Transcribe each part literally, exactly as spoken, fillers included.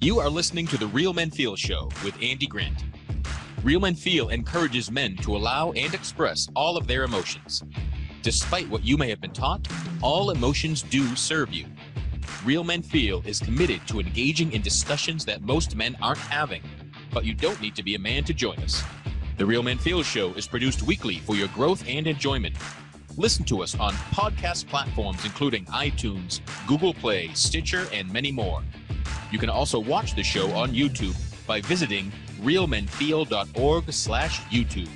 You are listening to the Real Men Feel Show with Andy Grant. Real Men Feel encourages men to allow and express all of their emotions. Despite what you may have been taught, all emotions do serve you. Real Men Feel is committed to engaging in discussions that most men aren't having, but you don't need to be a man to join us. The Real Men Feel Show is produced weekly for your growth and enjoyment. Listen to us on podcast platforms including iTunes, Google Play, Stitcher, and many more. You can also watch the show on YouTube by visiting real men feel dot org slash YouTube.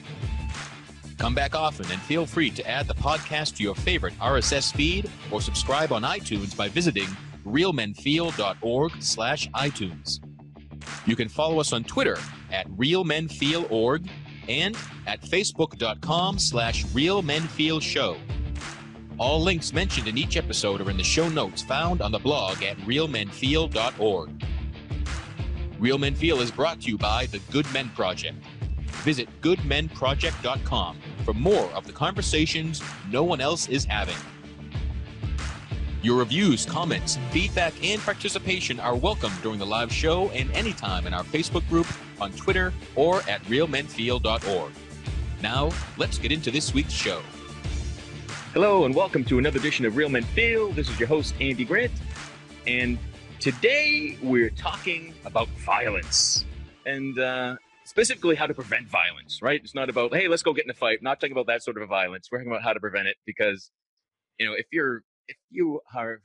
Come back often and feel free to add the podcast to your favorite R S S feed or subscribe on iTunes by visiting real men feel dot org slash iTunes. You can follow us on Twitter at real men feel dot org and at facebook dot com slash real men feel show. All links mentioned in each episode are in the show notes found on the blog at real men feel dot org. Real Men Feel is brought to you by the Good Men Project. Visit good men project dot com for more of the conversations no one else is having. Your reviews, comments, feedback, and participation are welcome during the live show and anytime in our Facebook group, on Twitter, or at real men feel dot org. Now, let's get into this week's show. Hello and welcome to another edition of Real Men Feel. This is your host, Andy Grant, and today we're talking about violence and uh, specifically how to prevent violence, right? It's not about, hey, let's go get in a fight. Not talking about that sort of a violence. We're talking about how to prevent it because, you know, if you're, if you are,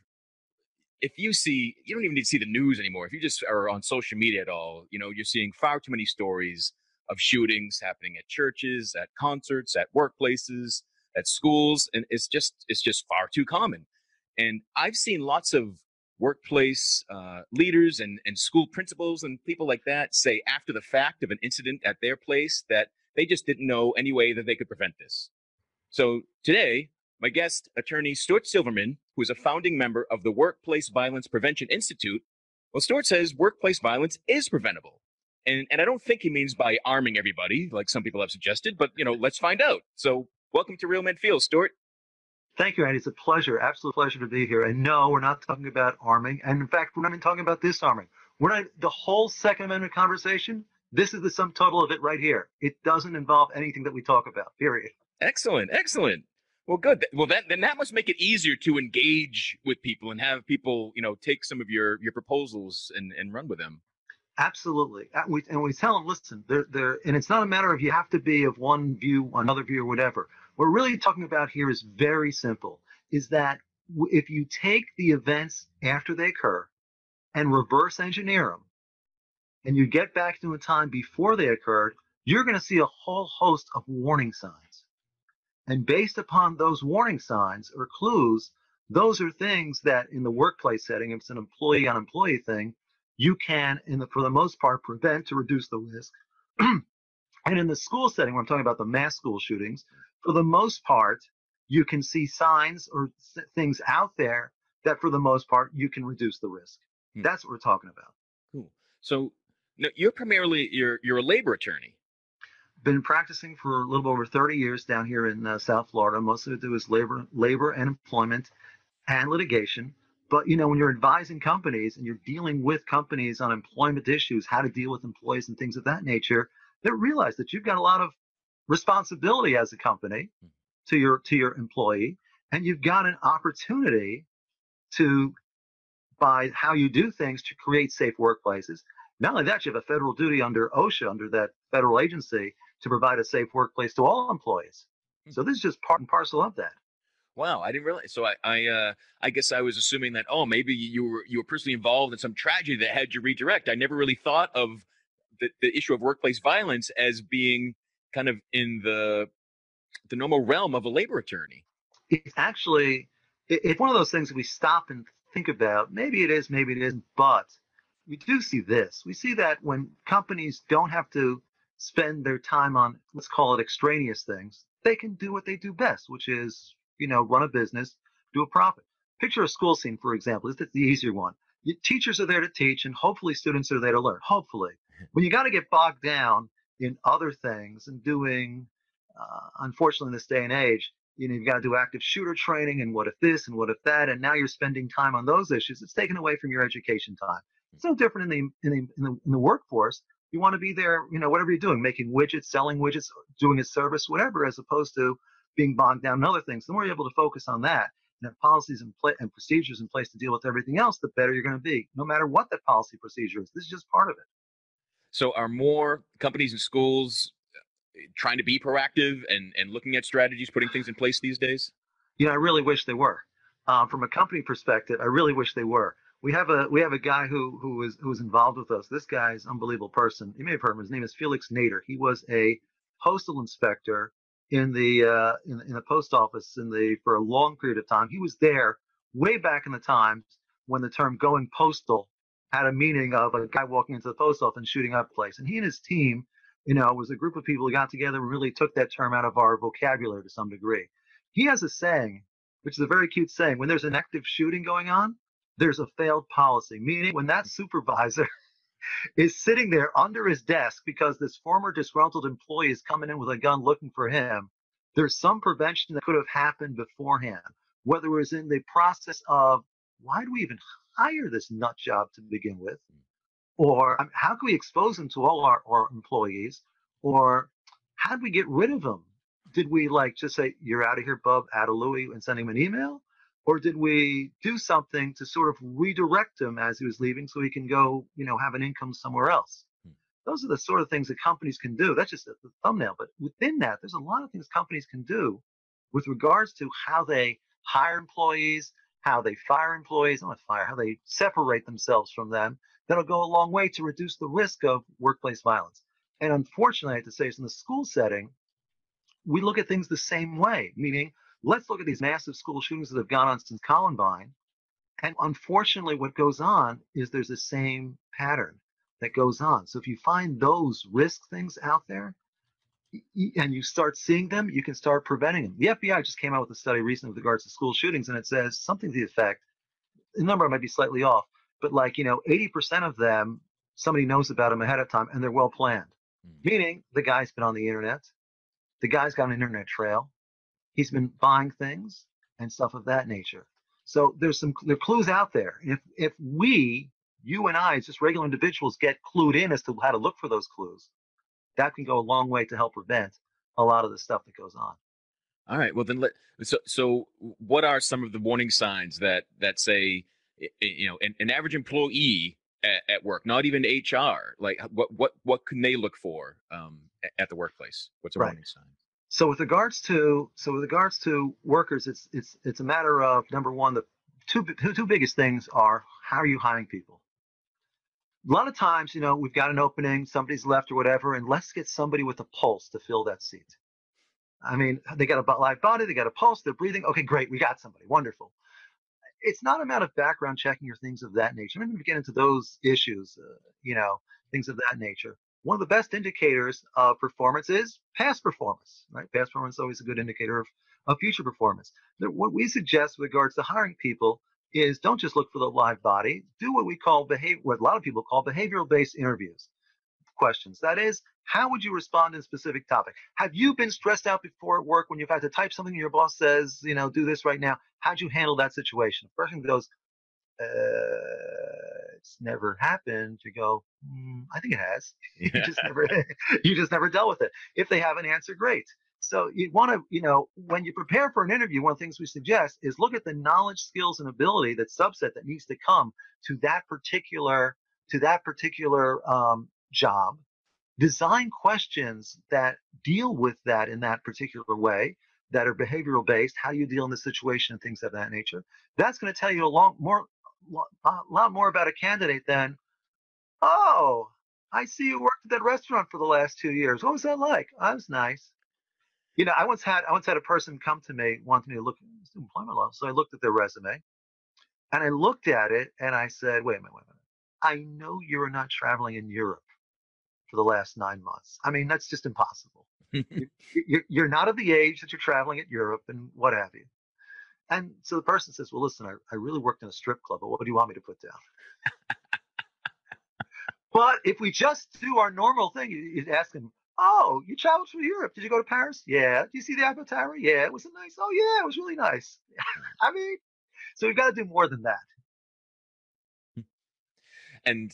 if you see, you don't even need to see the news anymore. If you just are on social media at all, you know, you're seeing far too many stories of shootings happening at churches, at concerts, at workplaces, at schools, and it's just it's just far too common. And I've seen lots of workplace uh, leaders and, and school principals and people like that say after the fact of an incident at their place that they just didn't know any way that they could prevent this. So today, my guest, attorney Stuart Silverman, who is a founding member of the Workplace Violence Prevention Institute, well, Stuart says workplace violence is preventable. And, and I don't think he means by arming everybody, like some people have suggested, but, you know, let's find out. So welcome to Real Men Feel, Stuart. Thank you, Andy. It's a pleasure, absolute pleasure to be here. And no, we're not talking about arming. And in fact, we're not even talking about disarming. We're not, the whole Second Amendment conversation, this is the sum total of it right here. It doesn't involve anything that we talk about, period. Excellent, excellent. Well, good. Well, that, then that must make it easier to engage with people and have people, you know, take some of your, your proposals and, and run with them. Absolutely. And we, and we tell them, listen, they're, they're, and it's not a matter of you have to be of one view, another view, or whatever. What we're really talking about here is very simple, is that if you take the events after they occur and reverse engineer them, and you get back to a time before they occurred, you're going to see a whole host of warning signs. And based upon those warning signs or clues, those are things that in the workplace setting, if it's an employee on employee thing, you can, in the, for the most part, prevent to reduce the risk. And in the school setting, when I'm talking about the mass school shootings, for the most part, you can see signs or things out there that, for the most part, you can reduce the risk. Hmm. That's what we're talking about. Cool. So no, you're primarily, you're, you're a labor attorney. Been practicing for a little over thirty years down here in uh, South Florida. Most of it do is labor, labor and employment and litigation. But, you know, when you're advising companies and you're dealing with companies on employment issues, how to deal with employees and things of that nature, they realize that you've got a lot of responsibility as a company to your to your employee, and you've got an opportunity to, by how you do things, to create safe workplaces. Not only that, you have a federal duty under OSHA, under that federal agency, to provide a safe workplace to all employees. So this is just part and parcel of that. Wow, I didn't realize. So I, I, uh, I guess I was assuming that, oh, maybe you were you were personally involved in some tragedy that had you redirect. I never really thought of the, the issue of workplace violence as being kind of in the the normal realm of a labor attorney. It's actually it, it's one of those things that we stop and think about. Maybe it is, maybe it isn't. But we do see this. We see that when companies don't have to spend their time on, let's call it, extraneous things, they can do what they do best, which is, you know, run a business, do a profit. Picture a school scene, for example. It's the easier one. Your teachers are there to teach, and hopefully students are there to learn, hopefully. When you got to get bogged down in other things and doing, uh, unfortunately, in this day and age, you know, you've got to do active shooter training and what if this and what if that, and now you're spending time on those issues. It's taken away from your education time. It's no different in the, in the in the in the workforce. You want to be there, you know, whatever you're doing, making widgets, selling widgets, doing a service, whatever, as opposed to being bogged down in other things. The more you're able to focus on that and have policies and, pla- and procedures in place to deal with everything else, the better you're going to be, no matter what that policy procedure is. This is just part of it. So are more companies and schools trying to be proactive and, and looking at strategies, putting things in place these days? Yeah, I really wish they were. Uh, from a company perspective, I really wish they were. We have a we have a guy who who is who is involved with us. This guy is an unbelievable person. You may have heard him. His name is Felix Nader. He was a postal inspector in the uh, in, in the post office in the for a long period of time. He was there way back in the times when the term "going postal" had a meaning of a guy walking into the post office and shooting up place. And he and his team, you know, was a group of people who got together and really took that term out of our vocabulary to some degree. He has a saying, which is a very cute saying: when there's an active shooting going on, there's a failed policy, meaning when that supervisor is sitting there under his desk because this former disgruntled employee is coming in with a gun looking for him, there's some prevention that could have happened beforehand, whether it was in the process of, why do we even hire this nut job to begin with? Or um, how can we expose him to all our, our employees? Or how do we get rid of him? Did we like just say, you're out of here, bub, out of Louie, and send him an email? Or did we do something to sort of redirect him as he was leaving so he can go, you know, have an income somewhere else? Those are the sort of things that companies can do. That's just a, a thumbnail. But within that, there's a lot of things companies can do with regards to how they hire employees, how they fire employees, not fire, how they separate themselves from them. That'll go a long way to reduce the risk of workplace violence. And unfortunately, I have to say, it's in the school setting, we look at things the same way, meaning, let's look at these massive school shootings that have gone on since Columbine. And unfortunately, what goes on is there's the same pattern that goes on. So if you find those risk things out there and you start seeing them, you can start preventing them. The F B I just came out with a study recently with regards to school shootings, and it says something to the effect, the number might be slightly off, but like, you know, eighty percent of them, somebody knows about them ahead of time and they're well planned. Mm-hmm. Meaning the guy's been on the internet, the guy's got an internet trail. He's been buying things and stuff of that nature. So there's some there are clues out there. If if we, you and I, as just regular individuals, get clued in as to how to look for those clues, that can go a long way to help prevent a lot of the stuff that goes on. All right. Well, then, let, so so what are some of the warning signs that that say, you know, an, an average employee at, at work, not even H R, like what what what can they look for um, at the workplace? What's a right. warning sign? So with regards to so with regards to workers, it's it's it's a matter of, number one, the two two biggest things are, how are you hiring people? A lot of times, you know, we've got an opening, somebody's left or whatever, and let's get somebody with a pulse to fill that seat. I mean, they got a live body, they got a pulse, they're breathing. Okay, great, we got somebody, wonderful. It's not a matter of background checking or things of that nature. I'm not going to get into those issues, uh, you know, things of that nature. One of the best indicators of performance is past performance, right? Past performance is always a good indicator of, of future performance. What we suggest with regards to hiring people is, don't just look for the live body. Do what we call behavior, what a lot of people call behavioral-based interviews, questions. That is, how would you respond in a specific topic? Have you been stressed out before at work when you've had to type something and your boss says, you know, do this right now? How'd you handle that situation? The person goes, uh, it's never happened. You go, mm, I think it has. you just never, you just never dealt with it. If they have an answer, great. So you want to, you know, when you prepare for an interview, one of the things we suggest is look at the knowledge, skills, and ability, that subset that needs to come to that particular, to that particular um, job. Design questions that deal with that in that particular way, that are behavioral based. How do you deal in the situation and things of that nature? That's going to tell you a long more. a lot more about a candidate than, oh, I see you worked at that restaurant for the last two years. What was that like? Oh, that was nice. You know, I once had I once had a person come to me, wanted me to look at employment law. So I looked at their resume and I looked at it and I said, wait a minute, wait a minute. I know you're not traveling in Europe for the last nine months. I mean, that's just impossible. you're, you're not of the age that you're traveling at Europe and what have you. And so the person says, well, listen, I, I really worked in a strip club, but what do you want me to put down? But if we just do our normal thing, you, you ask them, oh, you traveled through Europe. Did you go to Paris? Yeah. Did you see the Eiffel Tower? Yeah. It was a nice. Oh, yeah, it was really nice. I mean, so we've got to do more than that. and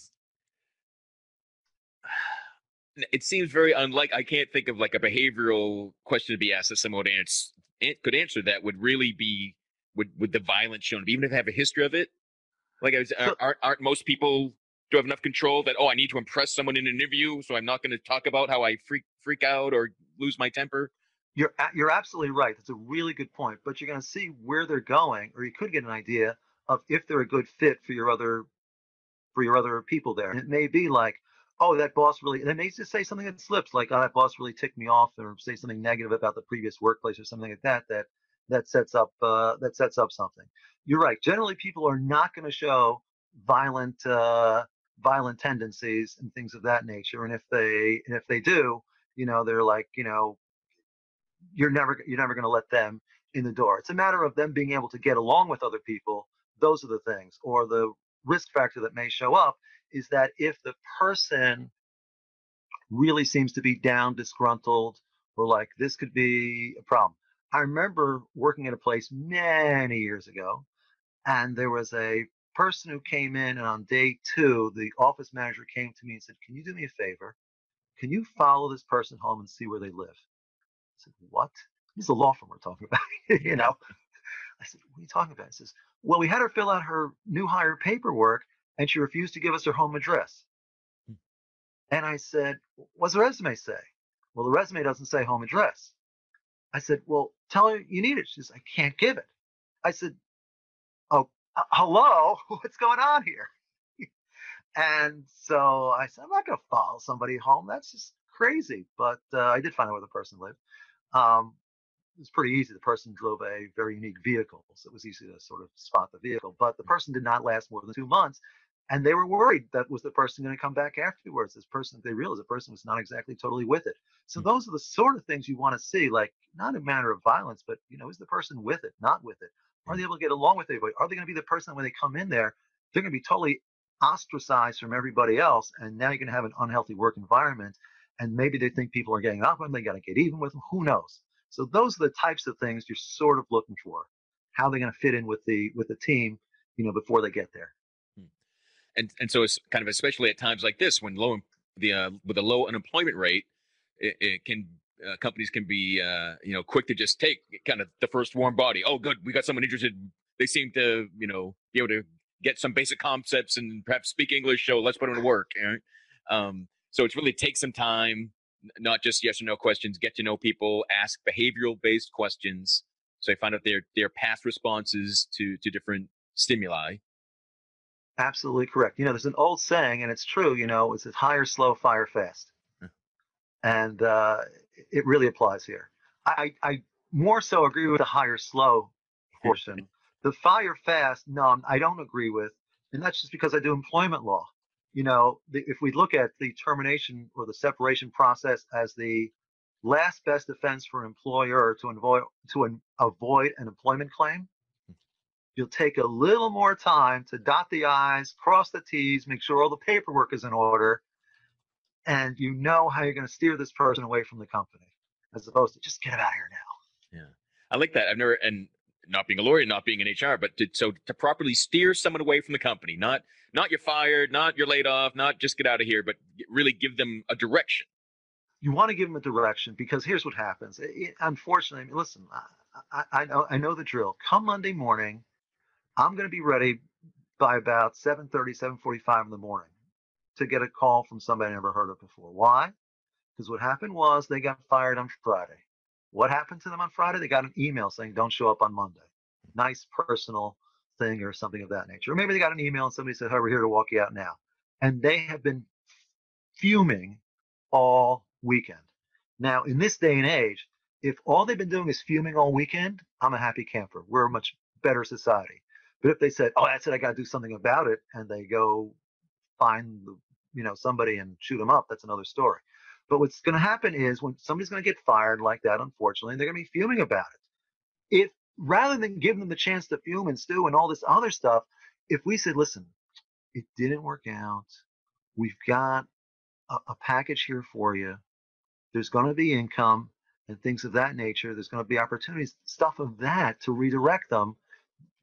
it seems very unlike, I can't think of like a behavioral question to be asked that someone would answer, could answer that would really be, would, would the violence shown, even if they have a history of it? Like, I was, so, aren't, aren't most people, do have enough control that, oh, I need to impress someone in an interview, so I'm not going to talk about how I freak, freak out or lose my temper? You're, you're absolutely right. That's a really good point, but you're going to see where they're going, or you could get an idea of if they're a good fit for your other, for your other people there. And it may be like, oh, that boss really, and they may just say something that slips, like, oh, that boss really ticked me off, or say something negative about the previous workplace or something like that, that, that sets up, uh, that sets up something. You're right. Generally, people are not going to show violent, uh, violent tendencies and things of that nature. And if they, and if they do, you know, they're like, you know, you're never, you're never going to let them in the door. It's a matter of them being able to get along with other people. Those are the things, or the risk factor that may show up is that if the person really seems to be down, disgruntled, or like, this could be a problem. I remember working at a place many years ago, and there was a person who came in, and on day two, the office manager came to me and said, can you do me a favor? Can you follow this person home and see where they live? I said, what? This is a law firm we're talking about, you know? I said, what are you talking about? He says, well, we had her fill out her new hire paperwork, and she refused to give us her home address. Hmm. And I said, what's the resume say? Well, the resume doesn't say home address. I said, well, tell her you need it. She says, I can't give it. I said, oh, Uh, hello, what's going on here? And so I said, I'm not going to follow somebody home. That's just crazy. But uh, I did find out where the person lived. Um, it was pretty easy. The person drove a very unique vehicle, so it was easy to sort of spot the vehicle. But the person did not last more than two months, and they were worried that was the person going to come back afterwards. This person, they realized the person was not exactly totally with it. So mm-hmm. those are the sort of things you want to see, like not a matter of violence, but, you know, is the person with it, not with it? Are they able to get along with everybody? Are they going to be the person when they come in there, they're going to be totally ostracized from everybody else? And now you're going to have an unhealthy work environment. And maybe they think people are getting up on them. They got to get even with them. Who knows? So those are the types of things you're sort of looking for. How they're going to fit in with the with the team, you know, before they get there. And and so it's kind of especially at times like this when low the uh, with a low unemployment rate, it, it can. Uh, companies can be, uh, you know, quick to just take kind of the first warm body. Oh, good. We got someone interested. They seem to, you know, be able to get some basic concepts and perhaps speak English. So let's put them to work. Right? Um, so it's really take some time, not just yes or no questions, get to know people, ask behavioral based questions. So you find out their, their past responses to, to different stimuli. Absolutely correct. You know, there's an old saying, and it's true, you know, it's hire slow, fire fast. Huh. And, uh, it really applies here. I, I more so agree with the hire slow portion. The fire fast, no, I don't agree with. And that's just because I do employment law. You know, the, if we look at the termination or the separation process as the last best defense for an employer to, invo- to an, avoid an employment claim, you'll take a little more time to dot the I's, cross the T's, make sure all the paperwork is in order, and you know how you're going to steer this person away from the company, as opposed to just get out of here now. Yeah, I like that. I've never, and not being a lawyer, not being in H R, but to, so to properly steer someone away from the company, not not you're fired, not you're laid off, not just get out of here, but really give them a direction. You want to give them a direction, because here's what happens. It, it, unfortunately, I mean, listen, I, I, I know I know the drill. Come Monday morning, I'm going to be ready by about seven thirty, seven forty-five in the morning. To get a call from somebody I never heard of before. Why? Because what happened was they got fired on Friday. What happened to them on Friday? They got an email saying, don't show up on Monday. Nice personal thing or something of that nature. Or maybe they got an email and somebody said, hey, we're here to walk you out now. And they have been fuming all weekend. Now, in this day and age, if all they've been doing is fuming all weekend, I'm a happy camper. We're a much better society. But if they said, oh, that's it, I got to do something about it, and they go find, you know, somebody and shoot them up, that's another story. But what's going to happen is when somebody's going to get fired like that, unfortunately, they're going to be fuming about it. If rather than give them the chance to fume and stew and all this other stuff, if we said, listen, it didn't work out. We've got a, a package here for you. There's going to be income and things of that nature. There's going to be opportunities, stuff of that to redirect them.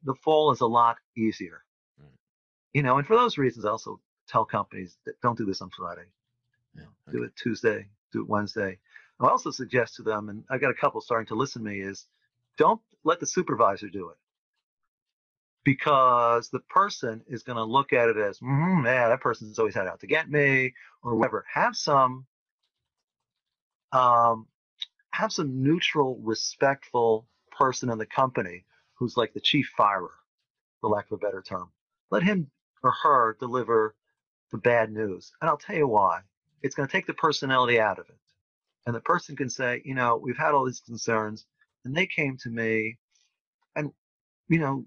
The fall is a lot easier, right. You know, and for those reasons also, tell companies, don't do this on Friday. Yeah, okay. Do it Tuesday, do it Wednesday. I also suggest to them, and I got a couple starting to listen to me, is don't let the supervisor do it, because the person is going to look at it as, mm, man, that person's always had it out to get me or whatever. Have some, um, have some neutral, respectful person in the company who's like the chief firer, for lack of a better term. Let him or her deliver the bad news. And I'll tell you why. It's going to take the personality out of it. And the person can say, you know, we've had all these concerns, and they came to me, and, you know,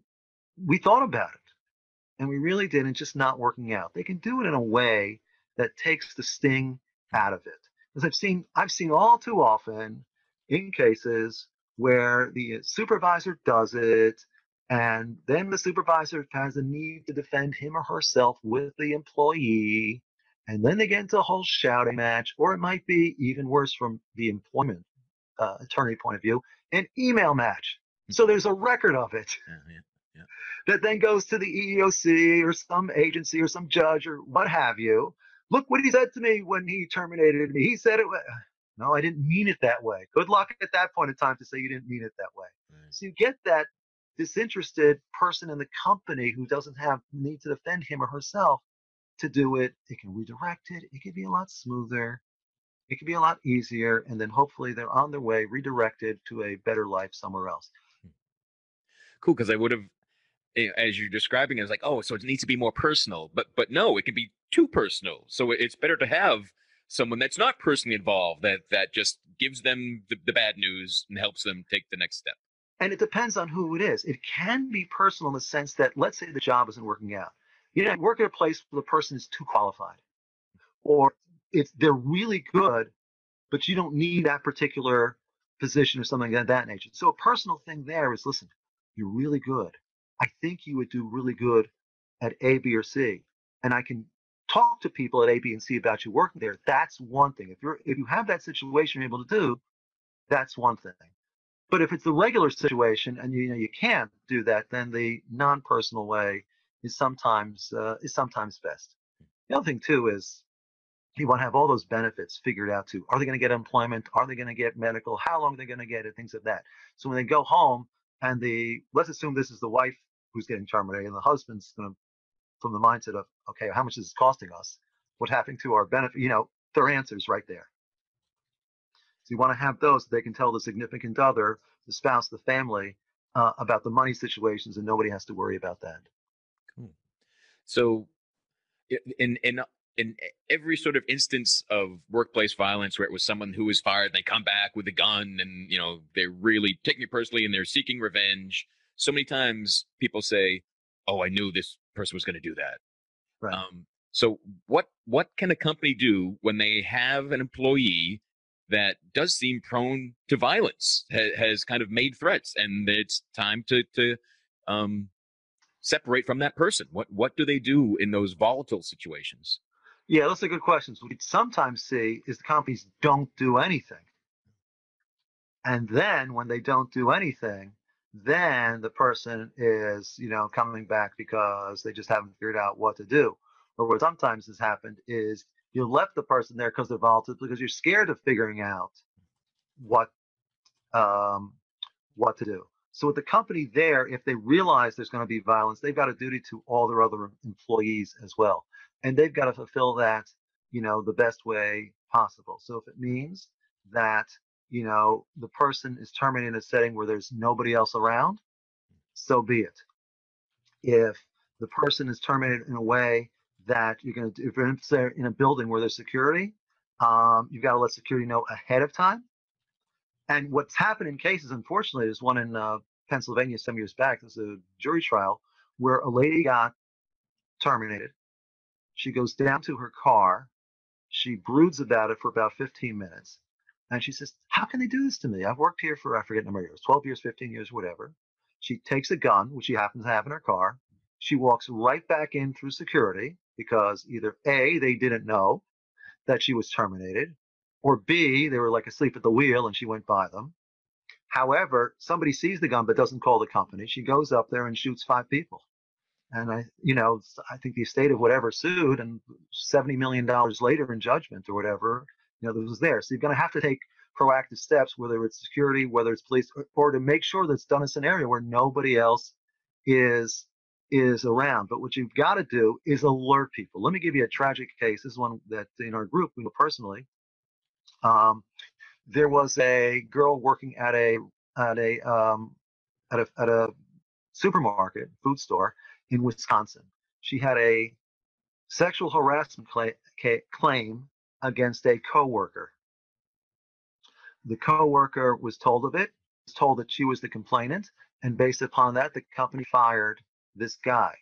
we thought about it, and we really did, and just not working out. They can do it in a way that takes the sting out of it. As I've seen, I've seen all too often in cases where the supervisor does it, and then the supervisor has a need to defend him or herself with the employee, and then they get into a whole shouting match, or it might be even worse from the employment uh, attorney point of view, an email match. So there's a record of it. Yeah, yeah, yeah. That then goes to the E E O C or some agency or some judge or what have you. Look what he said to me when he terminated me. He said it. No, I didn't mean it that way. Good luck at that point in time to say you didn't mean it that way. Right. So you get that disinterested person in the company who doesn't have the need to defend him or herself to do it. It can redirect it. It can be a lot smoother. It can be a lot easier. And then hopefully they're on their way, redirected to a better life somewhere else. Cool. Because I would have, as you're describing it, it's like, oh, so it needs to be more personal. But but no, it can be too personal. So it's better to have someone that's not personally involved, that that just gives them the, the bad news and helps them take the next step. And it depends on who it is. It can be personal in the sense that, let's say the job isn't working out. You know, you work at a place where the person is too qualified, or it's they're really good, but you don't need that particular position or something of that nature. So a personal thing there is, listen, you're really good. I think you would do really good at A, B, or C. And I can talk to people at A, B, and C about you working there. That's one thing. If you're if you have that situation you're able to do, that's one thing. But if it's the regular situation and you know you can't do that, then the non-personal way is sometimes uh, is sometimes best. The other thing too is you want to have all those benefits figured out too. Are they going to get employment? Are they going to get medical? How long are they going to get it? Things of that. So when they go home, and the let's assume this is the wife who's getting terminated, and the husband's going to, from the mindset of, okay, how much is this costing us? What's happening to our benefit? You know, their answer's right there. So you want to have those so they can tell the significant other, the spouse, the family uh, about the money situations, and nobody has to worry about that. So in in in every sort of instance of workplace violence where it was someone who was fired, they come back with a gun and, you know, they're really taking it personally and they're seeking revenge. So many times people say, oh, I knew this person was going to do that. Right. Um, so what what can a company do when they have an employee that does seem prone to violence, ha- has kind of made threats, and it's time to to um separate from that person? What what do they do in those volatile situations? Yeah, those are good questions. What we sometimes see is the companies don't do anything. And then when they don't do anything, then the person is, you know, coming back because they just haven't figured out what to do. Or what sometimes has happened is you left the person there because they're volatile, because you're scared of figuring out what um, what to do. So with the company there, if they realize there's going to be violence, they've got a duty to all their other employees as well. And they've got to fulfill that, you know, the best way possible. So if it means that, you know, the person is terminated in a setting where there's nobody else around, so be it. If the person is terminated in a way that you're going to do, if you're in a building where there's security, um, you've got to let security know ahead of time. And what's happened in cases, unfortunately, there's one in uh, Pennsylvania some years back. There's a jury trial where a lady got terminated. She goes down to her car. She broods about it for about fifteen minutes. And she says, how can they do this to me? I've worked here for, I forget the number of years, twelve years, fifteen years, whatever. She takes a gun, which she happens to have in her car. She walks right back in through security because either A, they didn't know that she was terminated, or B, they were like asleep at the wheel and she went by them. However, somebody sees the gun but doesn't call the company. She goes up there and shoots five people. And I, you know, I think the estate of whatever sued, and seventy million dollars later in judgment or whatever, you know, this was there. So you're going to have to take proactive steps, whether it's security, whether it's police, or, or to make sure that's done in an area where nobody else is is around. But what you've got to do is alert people. Let me give you a tragic case. This is one that in our group, we know personally. Um, there was a girl working at a at a um, at a at a supermarket food store in Wisconsin. She had a sexual harassment cla- claim against a coworker. The coworker was told of it, was told that she was the complainant, and based upon that, the company fired this guy.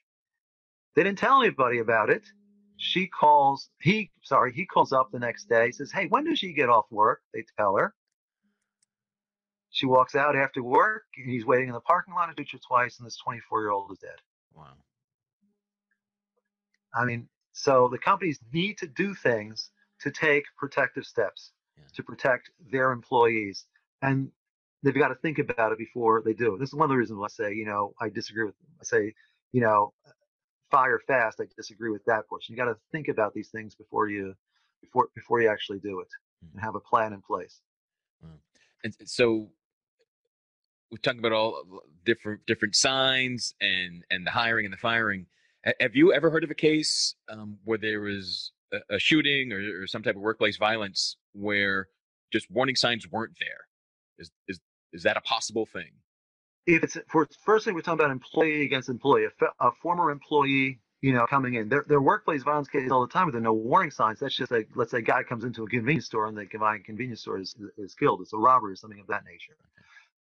They didn't tell anybody about it. She calls, he, sorry, he calls up the next day, says, hey, when does she get off work? They tell her. She walks out after work, and he's waiting in the parking lot, a teacher twice, and this twenty-four-year-old is dead. Wow. I mean, so the companies need to do things to take protective steps. Yeah. To protect their employees, and they've got to think about it before they do. This is one of the reasons why I say, you know, I disagree with. I say, you know, fire fast. I disagree with that portion. You got to think about these things before you, before before you actually do it, mm-hmm. and have a plan in place. Wow. And so we're talking about all different different signs and and the hiring and the firing. Have you ever heard of a case um, where there was a shooting or, or some type of workplace violence where just warning signs weren't there? Is is is that a possible thing? If it's for first thing we're talking about employee against employee, a, a former employee, you know, coming in. There there are workplace violence cases all the time with no warning signs. That's just like, let's say a guy comes into a convenience store and the guy in convenience store is, is killed. It's a robbery or something of that nature.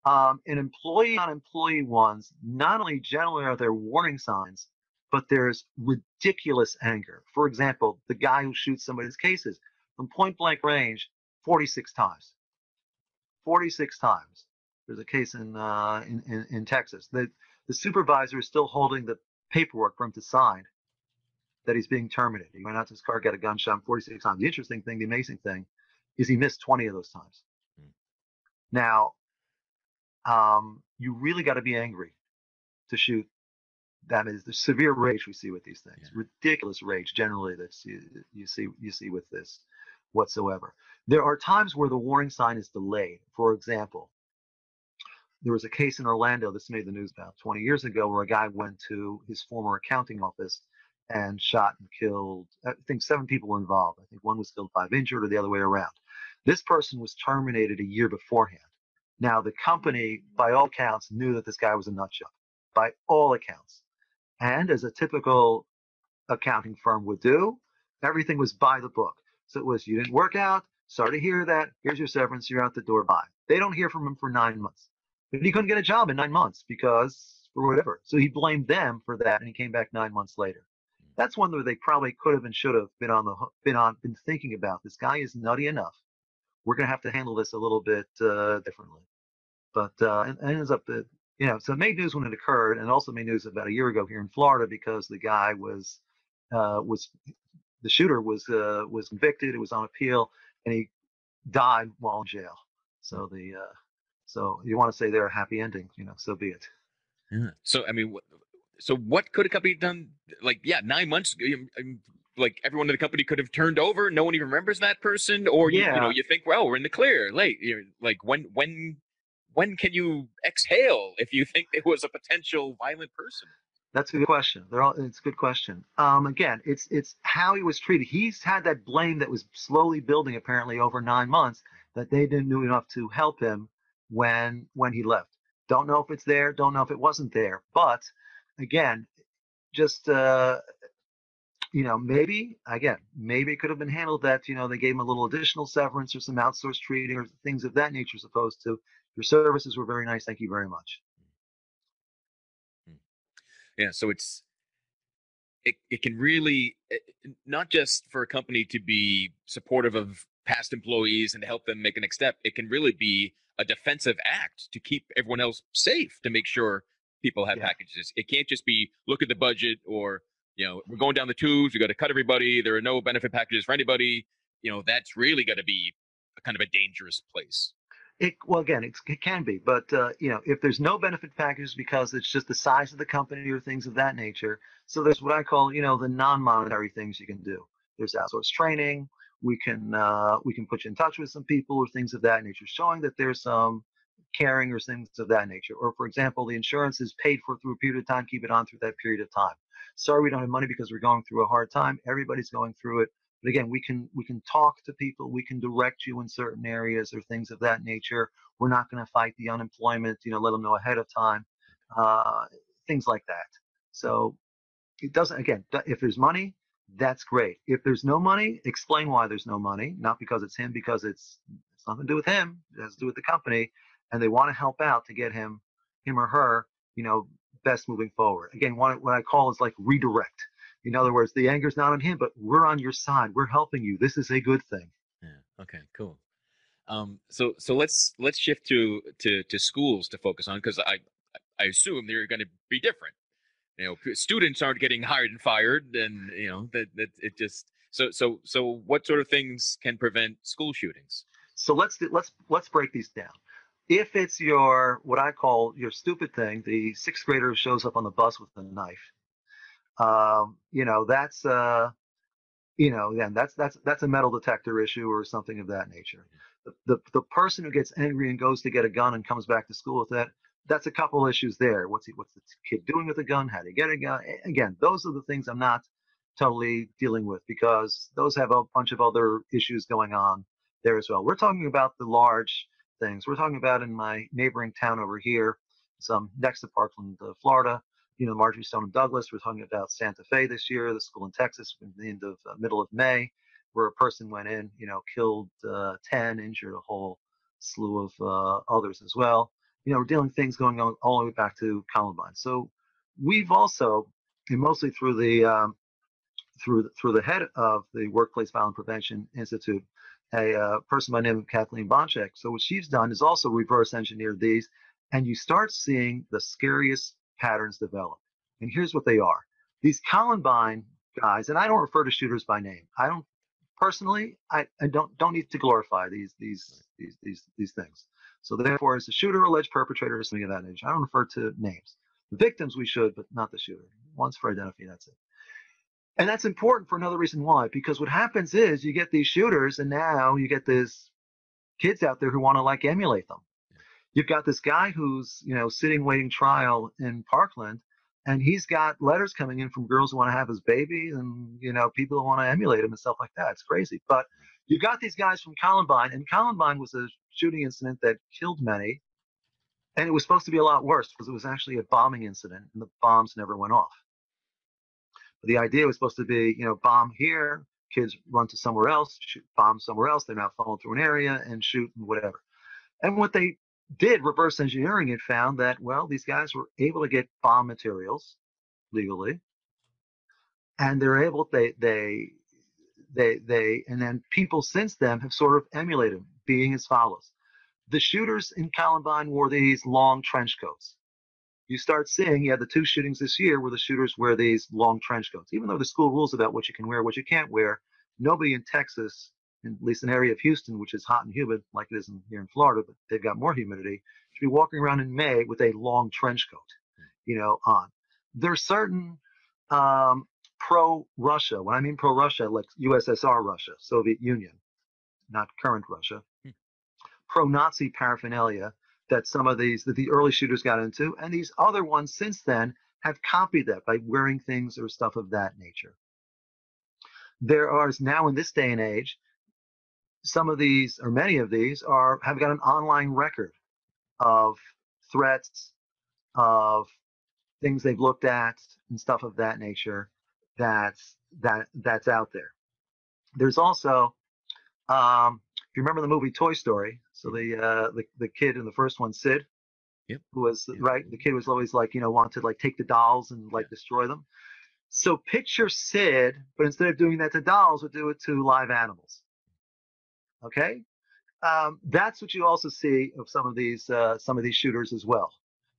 Um, in employee on employee ones, not only generally are there warning signs, but there's ridiculous anger. For example, the guy who shoots somebody's cases from point blank range forty-six times. forty-six times. There's a case in uh, in, in, in Texas. The, the supervisor is still holding the paperwork for him to sign that he's being terminated. He went out to his car, got a gunshot forty-six times. The interesting thing, the amazing thing, is he missed twenty of those times. Hmm. Now, um, you really got to be angry to shoot. That is the severe rage we see with these things. Yeah. Ridiculous rage generally that you, you see you see with this whatsoever. There are times where the warning sign is delayed. For example, there was a case in Orlando, this made the news about twenty years ago, where a guy went to his former accounting office and shot and killed, I think seven people were involved. I think one was killed, five injured, or the other way around. This person was terminated a year beforehand. Now, the company, by all accounts, knew that this guy was a nut job, by all accounts. And as a typical accounting firm would do, everything was by the book. So it was, you didn't work out, sorry to hear that, here's your severance, you're out the door, bye. They don't hear from him for nine months. But he couldn't get a job in nine months because, or whatever. So he blamed them for that, and he came back nine months later. That's one where they probably could have and should have been on the been on been thinking about. This guy is nutty enough. We're going to have to handle this a little bit uh, differently. But uh, it ends up that, you know, so it made news when it occurred, and also made news about a year ago here in Florida because the guy was, uh, was the shooter was uh, was convicted. It was on appeal, and he died while in jail. So the uh, so you want to say they're a happy ending, you know? So be it. Yeah. So I mean, so what could a company done? Like, yeah, nine months. Like everyone in the company could have turned over. No one even remembers that person, or yeah. you, you know, you think, well, we're in the clear. Late, you're, like when when. When can you exhale if you think it was a potential violent person? That's a good question. They're all, it's a good question. Um, again, it's it's how he was treated. He's had that blame that was slowly building apparently over nine months that they didn't do enough to help him when when he left. Don't know if it's there. Don't know if it wasn't there. But again, just uh, you know, maybe again, maybe it could have been handled that you know they gave him a little additional severance or some outsourced treating or things of that nature, as opposed to, your services were very nice, thank you very much. Yeah, so it's it it can really, it, not just for a company to be supportive of past employees and to help them make the next step, it can really be a defensive act to keep everyone else safe, to make sure people have yeah. packages. It can't just be, look at the budget, or, you know, we're going down the tubes, we got to cut everybody, there are no benefit packages for anybody. You know, that's really got to be a kind of a dangerous place. It, well, again, it's, it can be, but uh, you know, if there's no benefit package because it's just the size of the company or things of that nature, so there's what I call, you know, the non-monetary things you can do. There's outsourced training. We can uh, we can put you in touch with some people or things of that nature, showing that there's some caring or things of that nature. Or, for example, the insurance is paid for through a period of time. Keep it on through that period of time. Sorry, we don't have money because we're going through a hard time. Everybody's going through it. But again, we can we can talk to people. We can direct you in certain areas or things of that nature. We're not going to fight the unemployment. You know, let them know ahead of time. Uh, things like that. So it doesn't. Again, if there's money, that's great. If there's no money, explain why there's no money. Not because it's him, because it's it's nothing to do with him. It has to do with the company, and they want to help out to get him, him or her, you know, best moving forward. Again, what what I call is like redirect. In other words, the anger's not on him, but we're on your side. We're helping you. This is a good thing. Yeah. Okay. Cool. Um. So so let's let's shift to to to schools to focus on, because I I assume they're going to be different. You know, students aren't getting hired and fired, and you know that that it just so so so. What sort of things can prevent school shootings? So let's let's let's break these down. If it's your what I call your stupid thing, the sixth grader shows up on the bus with a knife. Um, you know, that's, uh, you know, again, that's, that's, that's a metal detector issue or something of that nature. The, the, the person who gets angry and goes to get a gun and comes back to school with that, that's a couple issues there. What's he, what's the kid doing with a gun? How do you get a gun? Again, those are the things I'm not totally dealing with, because those have a bunch of other issues going on there as well. We're talking about the large things. We're talking about in my neighboring town over here, some next to Parkland, Florida. You know, Marjory Stoneman Douglas. We're talking about Santa Fe this year. The school in Texas, in the end of uh, middle of May, where a person went in, you know, killed uh, ten, injured a whole slew of uh, others as well. You know, we're dealing with things going on all the way back to Columbine. So we've also, and mostly through the um, through the, through the head of the Workplace Violence Prevention Institute, a uh, person by the name of Kathleen Bonchek. So what she's done is also reverse engineered these, and you start seeing the scariest patterns develop. And here's what they are. These Columbine guys, and I don't refer to shooters by name. I don't personally, I, I don't don't need to glorify these these these these these things. So therefore, it's a shooter, alleged perpetrator, or something of that nature. I don't refer to names. The victims we should, but not the shooter. Once for identity, that's it. And that's important for another reason why, because what happens is you get these shooters, and now you get these kids out there who want to like emulate them. You've got this guy who's, you know, sitting waiting trial in Parkland, and he's got letters coming in from girls who want to have his baby and, you know, people who want to emulate him and stuff like that. It's crazy. But you've got these guys from Columbine, and Columbine was a shooting incident that killed many, and it was supposed to be a lot worse because it was actually a bombing incident, and the bombs never went off. But the idea was supposed to be, you know, bomb here, kids run to somewhere else, shoot, bomb somewhere else, they're not following through an area, and shoot and whatever. And what they did reverse engineering and found that, well, these guys were able to get bomb materials legally, and they're able they they they they and then people since then have sort of emulated them, being as follows. The shooters in Columbine wore these long trench coats. You start seeing, yeah, the two shootings this year where the shooters wear these long trench coats, even though the school rules about what you can wear, what you can't wear. Nobody in Texas, in at least an area of Houston, which is hot and humid like it is in, here in Florida, but they've got more humidity, should be walking around in May with a long trench coat, you know, on. There are certain um, pro-Russia, when I mean pro-Russia, like U S S R Russia, Soviet Union, not current Russia, hmm. pro-Nazi paraphernalia that some of these, that the early shooters got into, and these other ones since then have copied that by wearing things or stuff of that nature. There are now in this day and age, some of these, or many of these, are have got an online record of threats, of things they've looked at, and stuff of that nature. That's that that's out there. There's also, um, if you remember the movie Toy Story, so the uh, the the kid in the first one, Sid, yep, who was yep. right. The kid was always like, you know, wanted to like take the dolls and like destroy them. So picture Sid, but instead of doing that to dolls, would do it to live animals. Okay, um, that's what you also see of some of these uh, some of these shooters as well.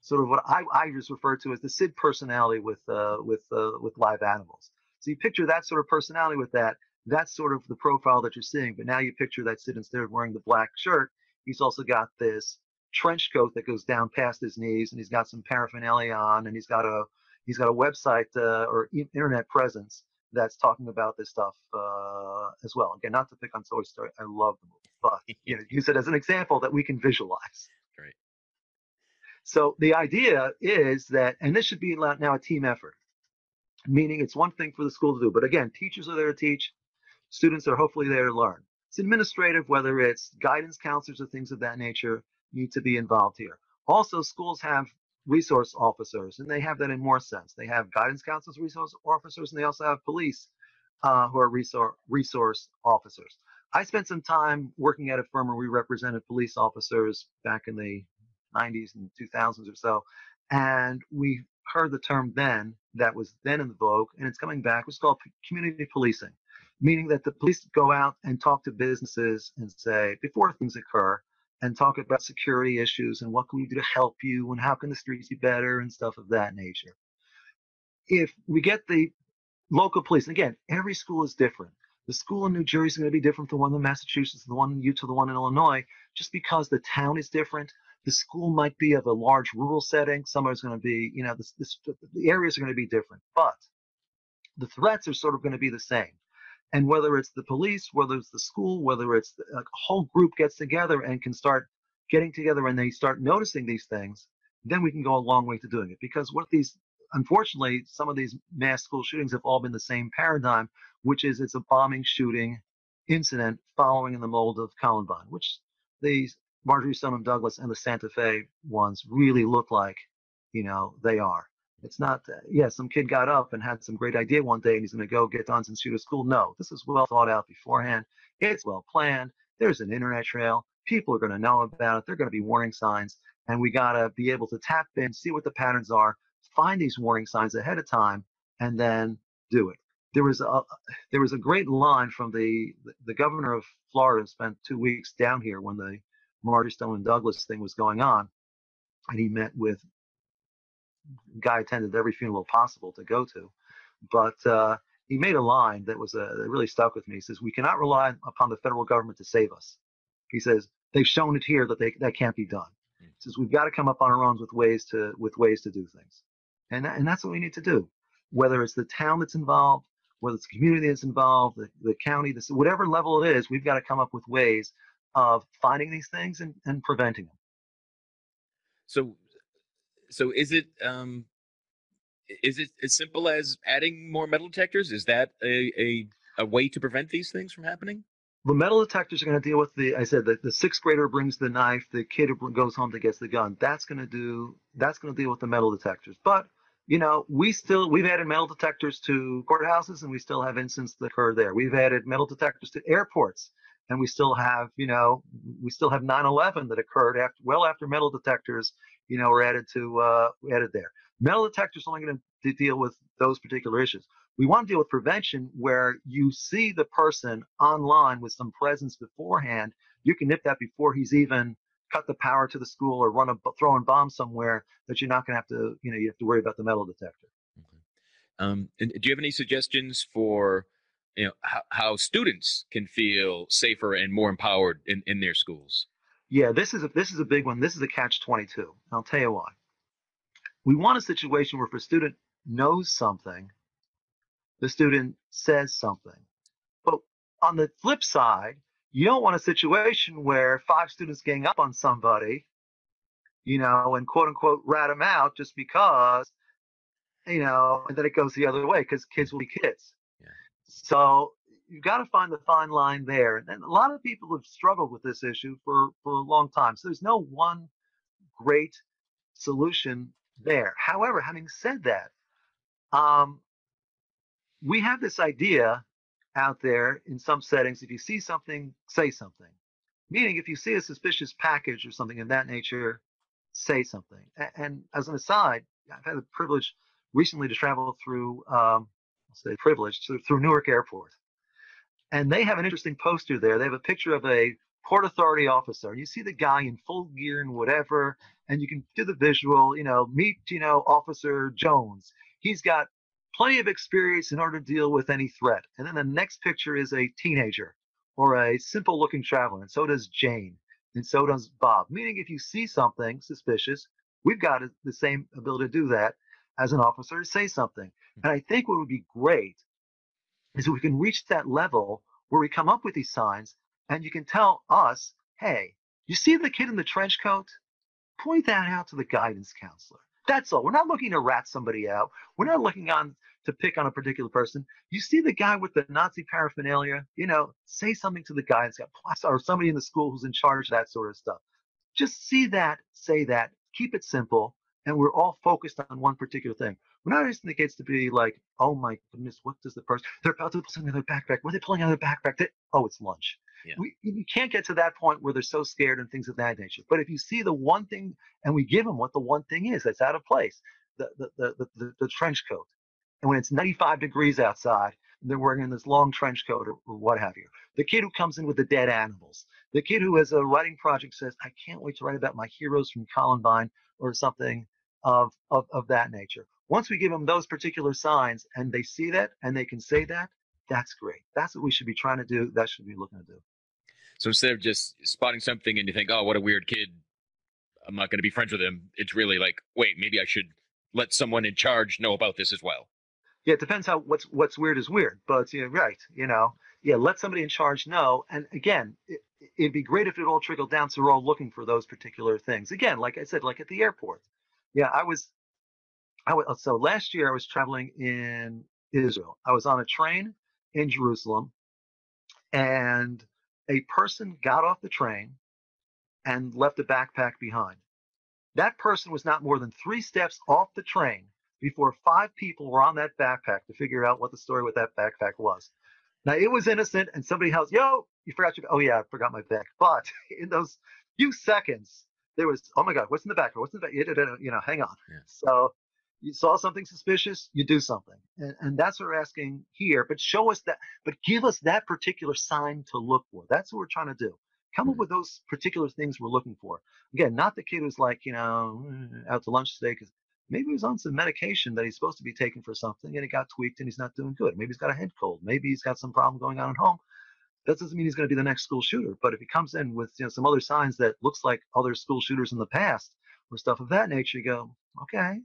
Sort of what I, I just refer to as the Sid personality with uh, with uh, with live animals. So you picture that sort of personality with that. That's sort of the profile that you're seeing. But now you picture that Sid, instead of wearing the black shirt, He's also got this trench coat that goes down past his knees, and he's got some paraphernalia on, and he's got a he's got a website uh, or e- internet presence that's talking about this stuff uh, as well. Again, not to pick on Toy Story, I love the movie, but you know, use it as an example that we can visualize. Right. So the idea is that, and this should be now a team effort, meaning it's one thing for the school to do, but again, teachers are there to teach, students are hopefully there to learn. It's administrative, whether it's guidance counselors or things of that nature, need to be involved here. Also, schools have resource officers, and they have that in more sense. They have guidance counselors, resource officers, and they also have police uh, who are resource resource officers. I spent some time working at a firm where we represented police officers back in the nineties and two thousands or so, and we heard the term then that was then in the vogue, and it's coming back. It's called community policing, meaning that the police go out and talk to businesses and say, before things occur, and talk about security issues and what can we do to help you and how can the streets be better and stuff of that nature. If we get the local police, and again, every school is different. The school in New Jersey is going to be different from the one in Massachusetts, the one in Utah, the one in Illinois, just because the town is different. The school might be of a large rural setting. Somewhere's going to be, you know, this, this, the areas are going to be different, but the threats are sort of going to be the same. And whether it's the police, whether it's the school, whether it's the, a whole group gets together and can start getting together and they start noticing these things, then we can go a long way to doing it. Because what these, unfortunately, some of these mass school shootings have all been the same paradigm, which is it's a bombing shooting incident following in the mold of Columbine, which these Marjory Stoneman Douglas and the Santa Fe ones really look like, you know, they are. It's not, uh, yeah, some kid got up and had some great idea one day and he's going to go get guns and shoot a school. No, this is well thought out beforehand. It's well planned. There's an internet trail. People are going to know about it. They're going to be warning signs. And we got to be able to tap in, see what the patterns are, find these warning signs ahead of time, and then do it. There was a, there was a great line from the, the governor of Florida spent two weeks down here when the Marjory Stoneman Douglas thing was going on. And he met with guy attended every funeral possible to go to, but uh, he made a line that was uh, that really stuck with me. He says, "We cannot rely upon the federal government to save us." He says, "They've shown it here that they that can't be done." He says, "We've got to come up on our own with ways to with ways to do things," and that, and that's what we need to do. Whether it's the town that's involved, whether it's the community that's involved, the, the county, this whatever level it is, we've got to come up with ways of finding these things and, and preventing them. So. So is it um, is it as simple as adding more metal detectors? Is that a, a, a way to prevent these things from happening? The metal detectors are going to deal with the. I said that the sixth grader brings the knife, the kid who goes home that gets the gun. That's going to do. That's going to deal with the metal detectors. But you know, we still we've added metal detectors to courthouses, and we still have incidents that occur there. We've added metal detectors to airports, and we still have you know we still have nine eleven that occurred after well after metal detectors. You know, we're added to uh, added there. Metal detectors only going to deal with those particular issues. We want to deal with prevention where you see the person online with some presence beforehand. You can nip that before he's even cut the power to the school or run a throwing bomb somewhere that you're not going to have to. You know, you have to worry about the metal detector. Okay. Um, and do you have any suggestions for you know how, how students can feel safer and more empowered in, in their schools? Yeah, this is a this is a big one. This is a catch twenty-two. And I'll tell you why. We want a situation where if a student knows something, the student says something. But on the flip side, you don't want a situation where five students gang up on somebody, you know, and quote unquote rat them out just because, you know, and then it goes the other way because kids will be kids. Yeah. So you've got to find the fine line there. And a lot of people have struggled with this issue for, for a long time. So there's no one great solution there. However, having said that, um, we have this idea out there in some settings, if you see something, say something. Meaning if you see a suspicious package or something of that nature, say something. And, and as an aside, I've had the privilege recently to travel through, um, I'll say privilege, through, through Newark Airport. And they have an interesting poster there. They have a picture of a Port Authority officer. You see the guy in full gear and whatever, and you can do the visual, you know, meet, you know, Officer Jones. He's got plenty of experience in order to deal with any threat. And then the next picture is a teenager or a simple looking traveler. And so does Jane. and so does Bob. Meaning if you see something suspicious, we've got the same ability to do that as an officer to say something. And I think what would be great is if we can reach that level where we come up with these signs and you can tell us, hey, you see the kid in the trench coat? Point that out to the guidance counselor. That's all. We're not looking to rat somebody out. We're not looking on to pick on a particular person. You see the guy with the Nazi paraphernalia, you know, say something to the guidance counselor or somebody in the school who's in charge of that sort of stuff. Just see that, say that, keep it simple, and we're all focused on one particular thing. We're not asking the kids to be like, oh my goodness, what does the person, they're about to put something in their backpack. What are they pulling out of their backpack? They, oh, it's lunch. Yeah. We, you can't get to that point where they're so scared and things of that nature. But if you see the one thing, and we give them what the one thing is that's out of place, the the the the, the, the trench coat. And when it's ninety-five degrees outside, they're wearing in this long trench coat or, or what have you. The kid who comes in with the dead animals. The kid who has a writing project says, I can't wait to write about my heroes from Columbine or something of, of, of that nature. Once we give them those particular signs and they see that and they can say that, that's great. That's what we should be trying to do. That should be looking to do. So instead of just spotting something and you think, oh, what a weird kid, I'm not going to be friends with him. It's really like, wait, maybe I should let someone in charge know about this as well. Yeah, it depends how what's what's weird is weird, but yeah, right, you know, yeah, let somebody in charge know. And again, it, it'd be great if it all trickled down, so we're all looking for those particular things. Again, like I said, like at the airport. Yeah, I was, I was so last year I was traveling in Israel. I was on a train in Jerusalem, and a person got off the train and left a backpack behind. That person was not more than three steps off the train before five people were on that backpack to figure out what the story with that backpack was. Now, it was innocent, and somebody else, yo, you forgot your, oh yeah, I forgot my backpack. But in those few seconds, there was, oh my God, what's in the backpack? What's in the backpack? You know, hang on. Yeah. So you saw something suspicious, you do something. And, and that's what we're asking here, but show us that, but give us that particular sign to look for. That's what we're trying to do. Come up with those particular things we're looking for. Again, not the kid who's like, you know, out to lunch today because maybe he was on some medication that he's supposed to be taking for something and it got tweaked and he's not doing good. Maybe he's got a head cold. Maybe he's got some problem going on at home. That doesn't mean he's going to be the next school shooter. But if he comes in with, you know, some other signs that looks like other school shooters in the past or stuff of that nature, you go, okay,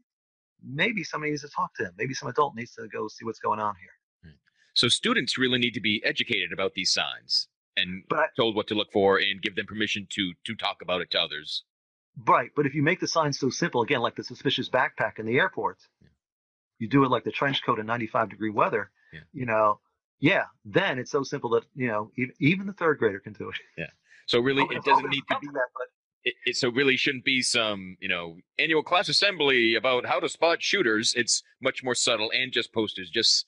maybe somebody needs to talk to him. Maybe some adult needs to go see what's going on here. So students really need to be educated about these signs and but I, told what to look for and give them permission to to talk about it to others. Right, but if you make the signs so simple, again, like the suspicious backpack in the airport, yeah. you do it like the trench coat in ninety-five degree weather, yeah. you know, yeah, then it's so simple that, you know, even, even the third grader can do it. Yeah. So really, it doesn't need to be that, but it, it so really shouldn't be some, you know, annual class assembly about how to spot shooters. It's much more subtle and just posters, just,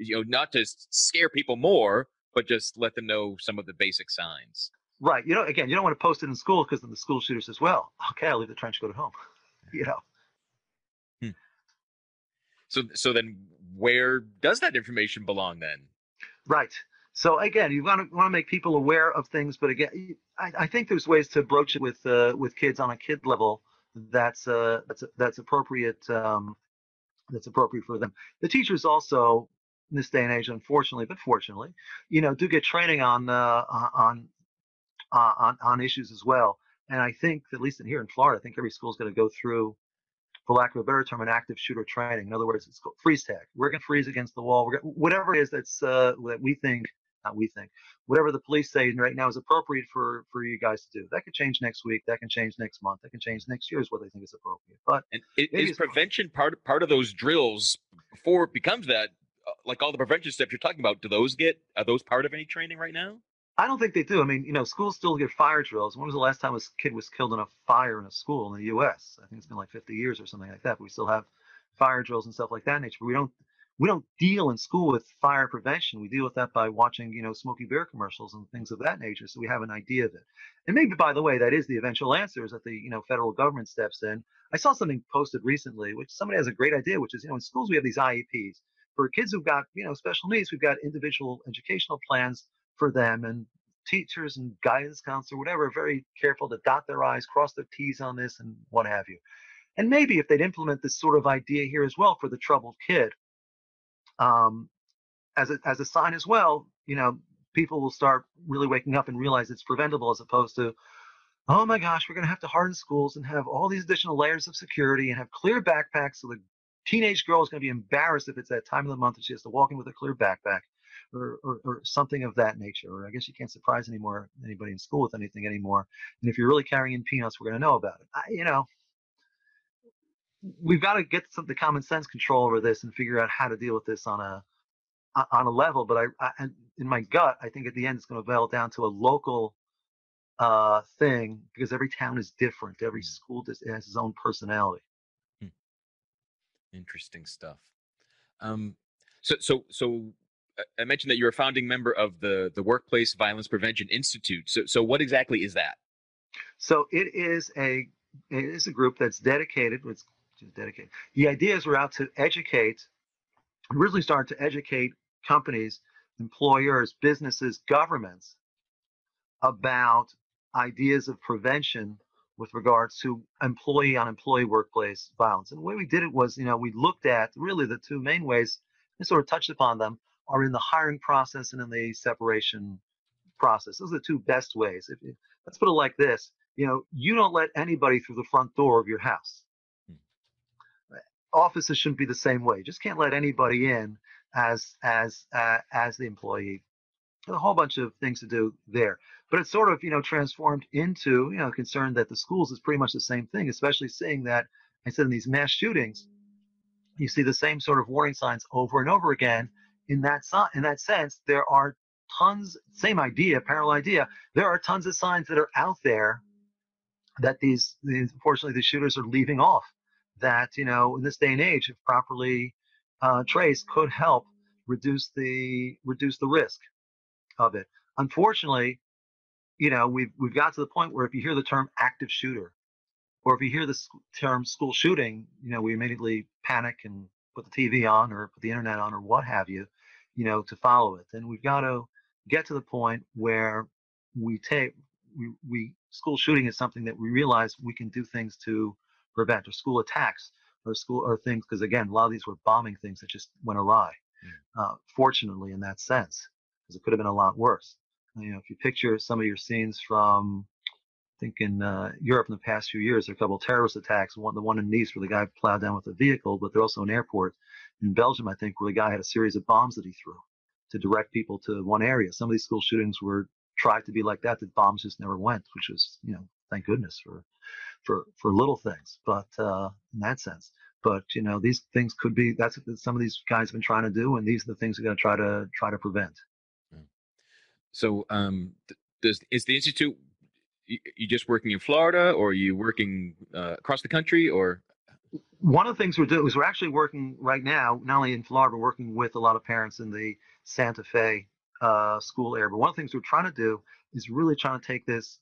you know, not to scare people more, but just let them know some of the basic signs. Right. You know, again, you don't want to post it in school because then the school shooter says, well, okay, I'll leave the trench coat at home, you know. Hmm. So so then where does that information belong then? Right. So, again, you want to, want to make people aware of things. But, again, I, I think there's ways to broach it with uh, with kids on a kid level that's uh, that's that's appropriate. Um, that's appropriate for them. The teachers also in this day and age, unfortunately, but fortunately, you know, do get training on uh, on Uh, on, on issues as well. And I think, at least in here in Florida, I think every school is going to go through, for lack of a better term, an active shooter training. In other words, it's called freeze tag. We're going to freeze against the wall. We're gonna, whatever it is that's, uh, that we think, not we think, whatever the police say right now is appropriate for, for you guys to do. That could change next week. That can change next month. That can change next year is what they think is appropriate. But and it, it is, is prevention part, part of those drills before it becomes that? Like all the prevention steps you're talking about, do those get, are those part of any training right now? I don't think they do. I mean, you know, schools still get fire drills. When was the last time a kid was killed in a fire in a school in the U S? I think it's been like fifty years or something like that. But we still have fire drills and stuff like that nature. But we don't we don't deal in school with fire prevention. We deal with that by watching, you know, Smokey Bear commercials and things of that nature. So we have an idea of it. And maybe, by the way, that is the eventual answer is that the, you know, federal government steps in. I saw something posted recently, which somebody has a great idea, which is, you know, in schools we have these I E Ps. For kids who've got, you know, special needs, we've got individual educational plans for them, and teachers and guidance counselor, whatever, are very careful to dot their I's, cross their T's on this and what have you. And maybe if they'd implement this sort of idea here as well for the troubled kid, um, as a, as a sign as well, you know, people will start really waking up and realize it's preventable, as opposed to, oh my gosh, we're going to have to harden schools and have all these additional layers of security and have clear backpacks. So the teenage girl is going to be embarrassed if it's that time of the month and she has to walk in with a clear backpack or, or, or something of that nature. Or I guess you can't surprise anymore anybody in school with anything anymore. And if you're really carrying in peanuts, we're going to know about it. I, you know, we've got to get some the common sense control over this and figure out how to deal with this on a on a level. But I, I in my gut, I think at the end it's going to boil down to a local uh thing, because every town is different, every school has its own personality. Hmm. Interesting stuff. um so so so I mentioned that you're a founding member of the the Workplace Violence Prevention Institute. So so what exactly is that? So it is a it is a group that's dedicated it's dedicated the idea is we're out to educate, originally started to educate companies, employers, businesses, governments about ideas of prevention with regards to employee on employee workplace violence. And the way we did it was, you know, we looked at really the two main ways, and sort of touched upon them, are in the hiring process and in the separation process. Those are the two best ways. If you, let's put it like this, you know, you don't let anybody through the front door of your house. Hmm. Offices shouldn't be the same way. You just can't let anybody in as, as, uh, as the employee. A whole bunch of things to do there, but it's sort of, you know, transformed into, you know, concern that the schools is pretty much the same thing, especially seeing that, I said, in these mass shootings, you see the same sort of warning signs over and over again. In that in that sense, there are tons, same idea, parallel idea. There are tons of signs that are out there that these, these unfortunately, the shooters are leaving off that, you know, in this day and age, if properly uh, traced, could help reduce the reduce the risk of it. Unfortunately, you know, we've we've got to the point where if you hear the term active shooter, or if you hear the sc- term school shooting, you know, we immediately panic and put the T V on or put the internet on or what have you, you know, to follow it. And we've got to get to the point where we take we, we school shooting is something that we realize we can do things to prevent, or school attacks, or school or things, because again, a lot of these were bombing things that just went awry. Mm. Uh, fortunately, in that sense. Because it could have been a lot worse. You know, if you picture some of your scenes from, I think in uh, Europe in the past few years, there are a couple of terrorist attacks. One, the one in Nice, where the guy plowed down with a vehicle, but there's also an airport in Belgium, I think, where the guy had a series of bombs that he threw to direct people to one area. Some of these school shootings were tried to be like that. The bombs just never went, which was, you know, thank goodness for for for little things. But uh, in that sense. But you know, these things could be. That's what some of these guys have been trying to do, and these are the things we're going to try to try to prevent. So, um, does is the institute? You, you just working in Florida, or are you working uh, across the country, or? One of the things we're doing is we're actually working right now, not only in Florida, but working with a lot of parents in the Santa Fe uh, school area. But one of the things we're trying to do is really trying to take this,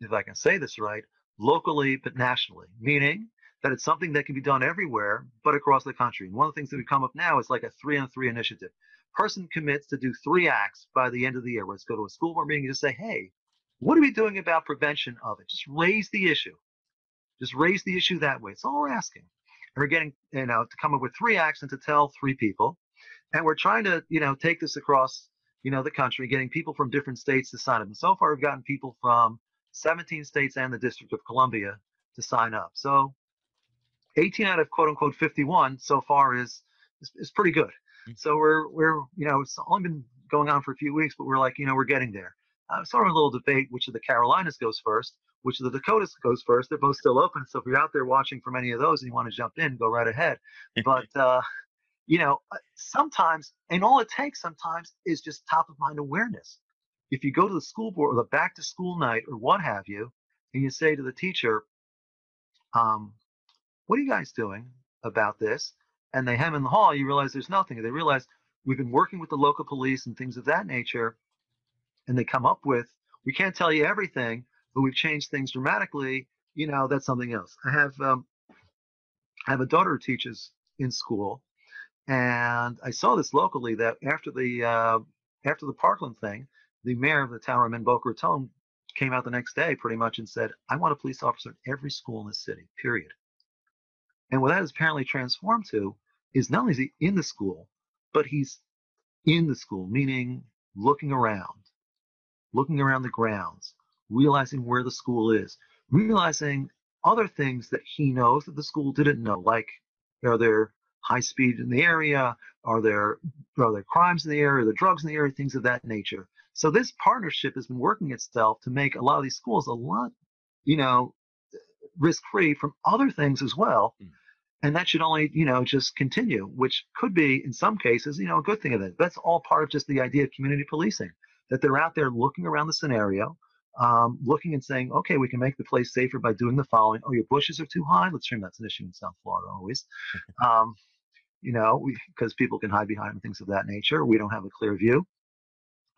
if I can say this right, locally but nationally, meaning that it's something that can be done everywhere but across the country. And one of the things that we come up now is like a three-on-three initiative. Person commits to do three acts by the end of the year. Let's go to a school board meeting and just say, hey, what are we doing about prevention of it? Just raise the issue. Just raise the issue that way. It's all we're asking. And we're getting, you know, to come up with three acts and to tell three people. And we're trying to, you know, take this across, you know, the country, getting people from different states to sign up. And so far, we've gotten people from seventeen states and the District of Columbia to sign up. So eighteen out of quote unquote fifty-one so far is is, is pretty good. So we're, we're, you know, it's only been going on for a few weeks, but we're like, you know, we're getting there. Uh, sort of a little debate, which of the Carolinas goes first, which of the Dakotas goes first. They're both still open. So if you're out there watching from any of those and you want to jump in, go right ahead. But, uh, you know, sometimes, and all it takes sometimes is just top of mind awareness. If you go to the school board or the back to school night or what have you, and you say to the teacher, um, what are you guys doing about this? And they hem and haw, you realize there's nothing. They realize we've been working with the local police and things of that nature, and they come up with, we can't tell you everything, but we've changed things dramatically. You know, that's something else. I have um, I have a daughter who teaches in school, and I saw this locally that after the uh, after the Parkland thing, the mayor of the town in Boca Raton came out the next day pretty much and said, I want a police officer in every school in this city, period. And what that is apparently transformed to is not only is he in the school, but he's in the school, meaning looking around, looking around the grounds, realizing where the school is, realizing other things that he knows that the school didn't know, like are there high speed in the area, are there are there crimes in the area, are there drugs in the area, things of that nature. So this partnership has been working itself to make a lot of these schools a lot, you know, risk-free from other things as well. Mm. And that should only, you know, just continue, which could be, in some cases, you know, a good thing of it. That's all part of just the idea of community policing, that they're out there looking around the scenario, um, looking and saying, okay, we can make the place safer by doing the following. Oh, your bushes are too high. Let's assume that's an issue in South Florida always, um, you know, because people can hide behind things of that nature. We don't have a clear view.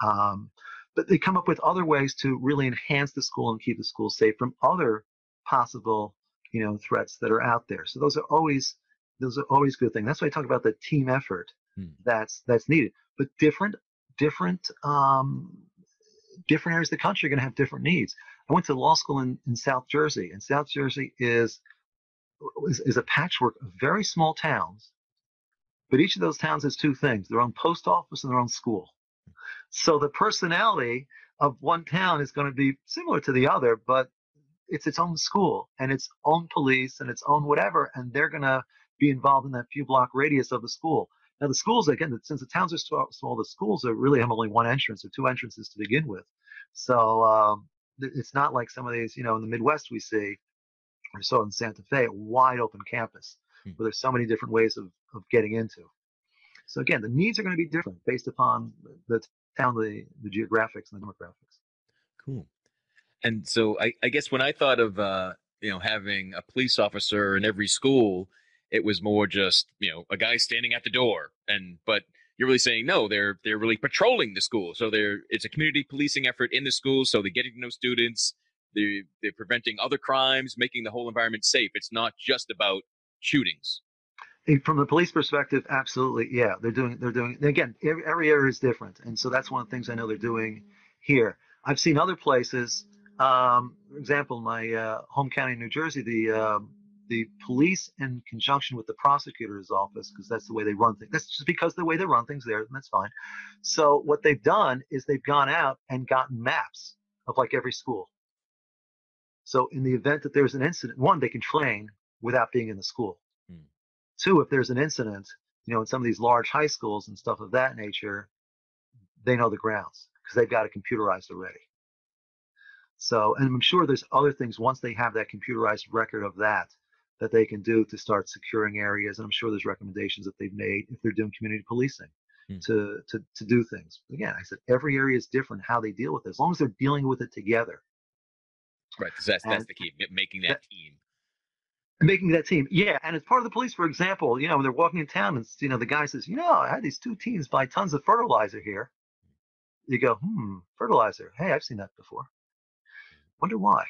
Um, but they come up with other ways to really enhance the school and keep the school safe from other possible, you know, threats that are out there. So those are always, those are always good things. That's why I talk about the team effort hmm. that's, that's needed, but different, different, um, different areas of the country are going to have different needs. I went to law school in, in South Jersey, and South Jersey is, is, is a patchwork of very small towns, but each of those towns has two things, their own post office and their own school. So the personality of one town is going to be similar to the other, but it's its own school and its own police and its own whatever, and they're going to be involved in that few block radius of the school. Now the schools, again, since the towns are so small, the schools are really have only one entrance or two entrances to begin with. So um, it's not like some of these, you know, in the Midwest we see, or so in Santa Fe, a wide open campus hmm. where there's so many different ways of, of getting into. So again, the needs are going to be different based upon the town, the, the geographics and the demographics. Cool. And so I, I guess when I thought of, uh, you know, having a police officer in every school, it was more just, you know, a guy standing at the door. And but you're really saying, no, they're they're really patrolling the school. So they're it's a community policing effort in the school. So they're getting to know students. They're, they're preventing other crimes, making the whole environment safe. It's not just about shootings. From the police perspective, absolutely. Yeah, they're doing they're doing again, every, every area is different. And so that's one of the things I know they're doing here. I've seen other places. Um, for example, my uh, home county in New Jersey, the uh, the police in conjunction with the prosecutor's office, because that's the way they run things. That's just because the way they run things there, and that's fine. So what they've done is they've gone out and gotten maps of like every school. So in the event that there's an incident, one, they can train without being in the school. Hmm. Two, if there's an incident, you know, in some of these large high schools and stuff of that nature, they know the grounds because they've got it computerized already. So, and I'm sure there's other things once they have that computerized record of that, that they can do to start securing areas. And I'm sure there's recommendations that they've made if they're doing community policing hmm. to, to, to do things. Again, I said, every area is different how they deal with it, as long as they're dealing with it together. Right. So that's, that's the key, making that, that team. Making that team. Yeah. And as part of the police, for example, you know, when they're walking in town and, you know, the guy says, you know, I had these two teams buy tons of fertilizer here. You go, hmm, fertilizer. Hey, I've seen that before. Wonder why.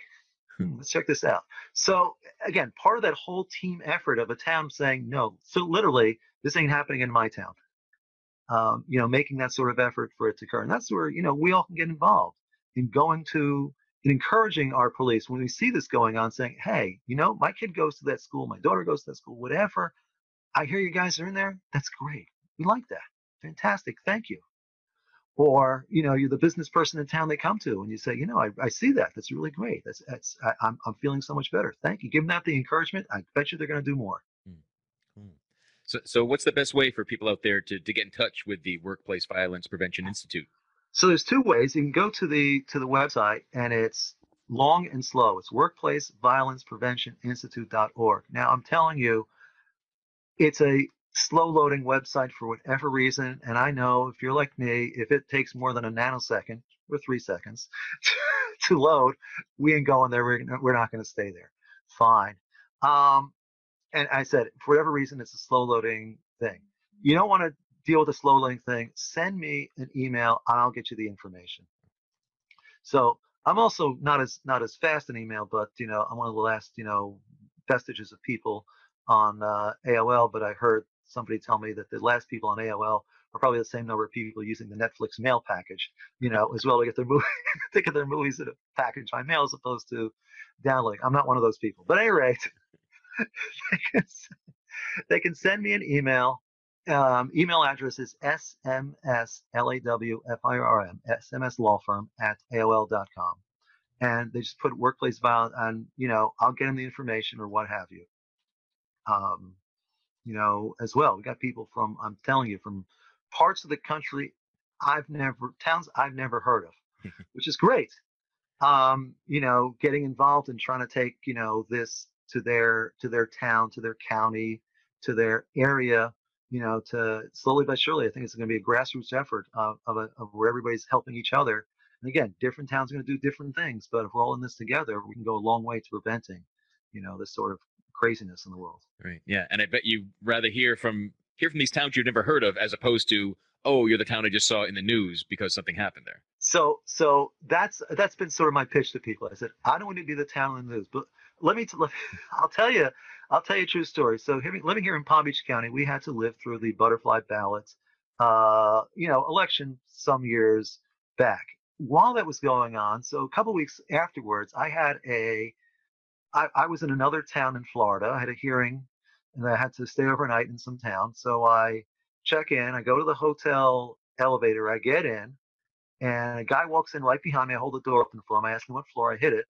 Hmm, let's check this out. So again, part of that whole team effort of a town saying, no, so literally this ain't happening in my town, um, you know, making that sort of effort for it to occur. And that's where, you know, we all can get involved in going to and encouraging our police when we see this going on, saying, hey, you know, my kid goes to that school, my daughter goes to that school, whatever. I hear you guys are in there. That's great. We like that. Fantastic. Thank you. Or, you know, you're the business person in town they come to and you say, you know, I, I see that. That's really great. That's, that's I, I'm, I'm feeling so much better. Thank you. Give them that the encouragement. I bet you they're going to do more. Mm-hmm. So so what's the best way for people out there to, to get in touch with the Workplace Violence Prevention Institute? So there's two ways. You can go to the to the website, and it's long and slow. It's workplace violence prevention institute dot org. Now, I'm telling you, it's a slow-loading website for whatever reason, and I know if you're like me, if it takes more than a nanosecond or three seconds to load, we ain't going there. We're, we're not going to stay there. Fine. Um, and I said, for whatever reason, it's a slow-loading thing. You don't want to deal with a slow-loading thing. Send me an email, and I'll get you the information. So I'm also not as not as fast an email, but you know, I'm one of the last you know vestiges of people on uh, A O L. But I heard somebody tell me that the last people on A O L are probably the same number of people using the Netflix mail package, you know, as well to get their movie, to get their movies in a package by mail as opposed to downloading. I'm not one of those people, but at any rate, they can, they can send me an email um, email address is S M S L A W F I R M, S M S law firm at A O L dot com. And they just put workplace violence on, you know, I'll get them the information or what have you. Um, you know, as well, we got people from, I'm telling you, from parts of the country I've never, towns I've never heard of, which is great. Um, you know, getting involved and trying to take, you know, this to their, to their town, to their county, to their area, you know, to slowly but surely, I think it's going to be a grassroots effort of, of, a, of where everybody's helping each other. And again, different towns are going to do different things, but if we're all in this together, we can go a long way to preventing, you know, this sort of craziness in the world. Right. Yeah. And I bet you rather hear from, hear from these towns you've never heard of, as opposed to, oh, you're the town I just saw in the news because something happened there. So, so that's, that's been sort of my pitch to people. I said, I don't want to be the town in the news, but let me, t- let, I'll tell you, I'll tell you a true story. So here, living here in Palm Beach County, we had to live through the butterfly ballots, uh, you know, election some years back. While that was going on, so a couple of weeks afterwards, I had a, I, I was in another town in Florida. I had a hearing and I had to stay overnight in some town. So I check in, I go to the hotel elevator, I get in, and a guy walks in right behind me. I hold the door open for him. I ask him what floor, I hit it.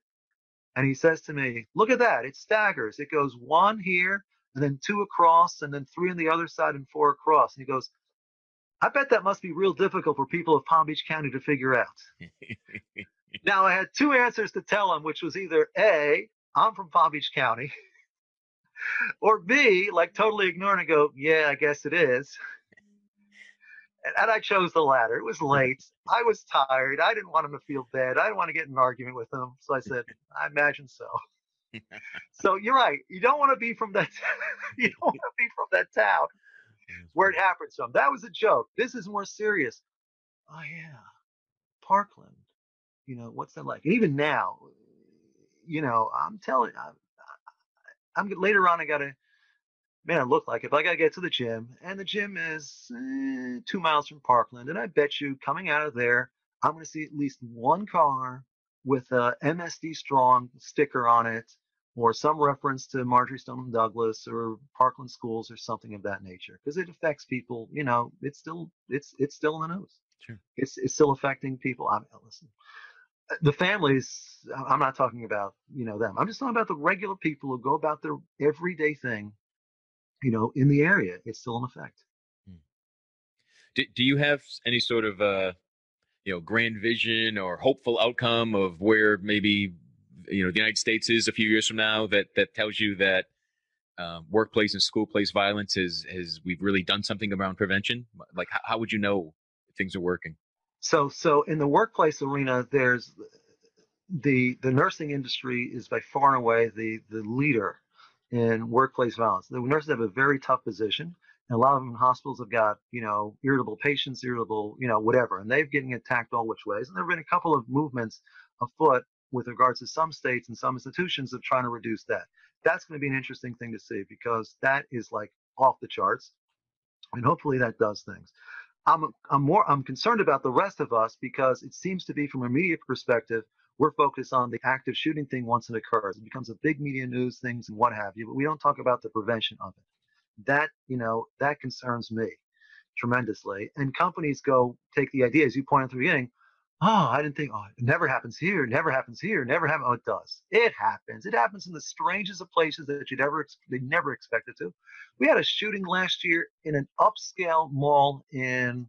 And he says to me, look at that, it staggers. It goes one here, and then two across, and then three on the other side, and four across. And he goes, I bet that must be real difficult for people of Palm Beach County to figure out. Now, I had two answers to tell him, which was either A, I'm from Palm Beach County, or B, like totally ignoring and go, yeah, I guess it is. And, and I chose the latter. It was late. I was tired. I didn't want him to feel bad. I didn't want to get in an argument with him. So I said, I imagine so. So you're right. You don't want to be from that. You don't want to be from that town where it happens from. That was a joke. This is more serious. Oh, yeah. Parkland. You know, what's that like? And even now, you know, I'm telling you. I'm later on. I gotta, man, I look like it, but I gotta get to the gym, and the gym is eh, two miles from Parkland, and I bet you coming out of there, I'm gonna see at least one car with a M S D Strong sticker on it, or some reference to Marjory Stoneman Douglas or Parkland schools or something of that nature, because it affects people. You know, it's still it's it's still in the news. Sure. It's it's still affecting people. I'm listen. The families, I'm not talking about, you know, them. I'm just talking about the regular people who go about their everyday thing, you know, in the area. It's still in effect. Hmm. Do, do you have any sort of, uh, you know, grand vision or hopeful outcome of where maybe, you know, the United States is a few years from now that, that tells you that um, workplace and schoolplace violence is, is we've really done something around prevention? Like, how, how would you know if things are working? So, so in the workplace arena, there's the the nursing industry is by far and away the the leader in workplace violence. The nurses have a very tough position, and a lot of them in hospitals have got, you know, irritable patients, irritable, you know, whatever, and they're getting attacked all which ways. And there have been a couple of movements afoot with regards to some states and some institutions of trying to reduce that. That's going to be an interesting thing to see, because that is like off the charts, and hopefully that does things. I'm I'm more I'm concerned about the rest of us, because it seems to be, from a media perspective, we're focused on the active shooting thing once it occurs. It becomes a big media news things and what have you, but we don't talk about the prevention of it. That, you know, that concerns me tremendously. And companies go take the idea, as you pointed out at the beginning, oh, I didn't think, oh, it never happens here, never happens here, never happens. Oh, it does. It happens. It happens in the strangest of places that you'd ever, they never expected to. We had a shooting last year in an upscale mall in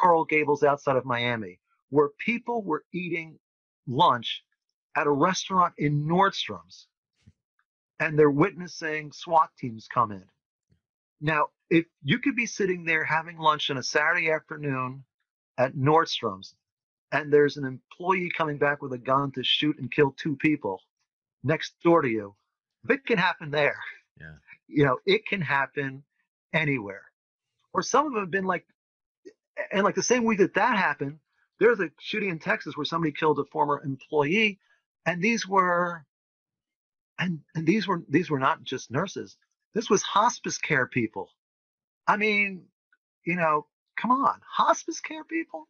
Coral Gables outside of Miami, where people were eating lunch at a restaurant in Nordstrom's, and they're witnessing SWAT teams come in. Now, if you could be sitting there having lunch on a Saturday afternoon at Nordstrom's, and there's an employee coming back with a gun to shoot and kill two people next door to you, it can happen there. Yeah. You know, it can happen anywhere. Or some of them have been like, and like the same week that that happened, there's a shooting in Texas where somebody killed a former employee. And these were, and, and these were, these were not just nurses. This was hospice care people. I mean, you know, come on, hospice care people.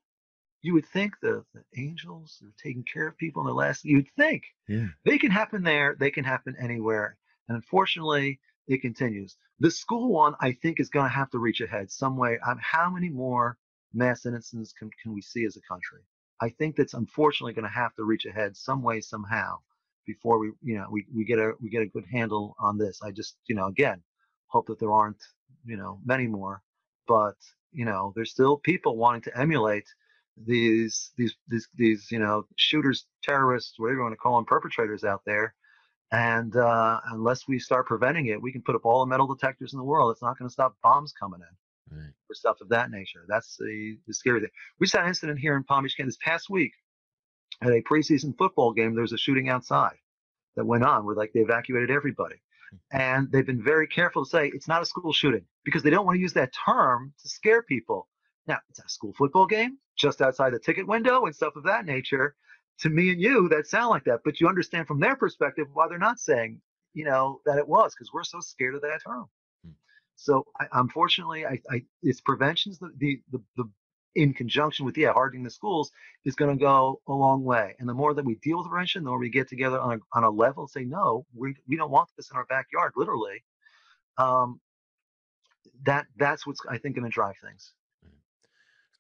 You would think the, the angels are taking care of people in the last, you'd think. Yeah. They can happen there. They can happen anywhere. And unfortunately, it continues. The school one, I think, is going to have to reach a head some way on how many more mass incidents can, can we see as a country. I think that's unfortunately going to have to reach a head some way, somehow, before we, you know, we, we get a we get a good handle on this. I just, you know, again, hope that there aren't, you know, many more, but, you know, there's still people wanting to emulate these these these these you know, shooters, terrorists, whatever you want to call them, perpetrators out there. And uh, unless we start preventing it, we can put up all the metal detectors in the world. It's not going to stop bombs coming in, right, for stuff of that nature. That's the, the scary thing. We saw an incident here in Palm Beach County this past week at a preseason football game. There was a shooting outside that went on where, like, they evacuated everybody. And they've been very careful to say it's not a school shooting because they don't want to use that term to scare people. Now, it's a school football game just outside the ticket window and stuff of that nature. To me and you, that sound like that, but you understand from their perspective why they're not saying, you know, that it was, because we're so scared of that term. Hmm. So, I, unfortunately, I, I, it's prevention's the, the the the in conjunction with yeah hardening the schools is going to go a long way. And the more that we deal with prevention, the more we get together on a on a level and say, no, we we don't want this in our backyard, literally. Um, that that's what's, I think, going to drive things.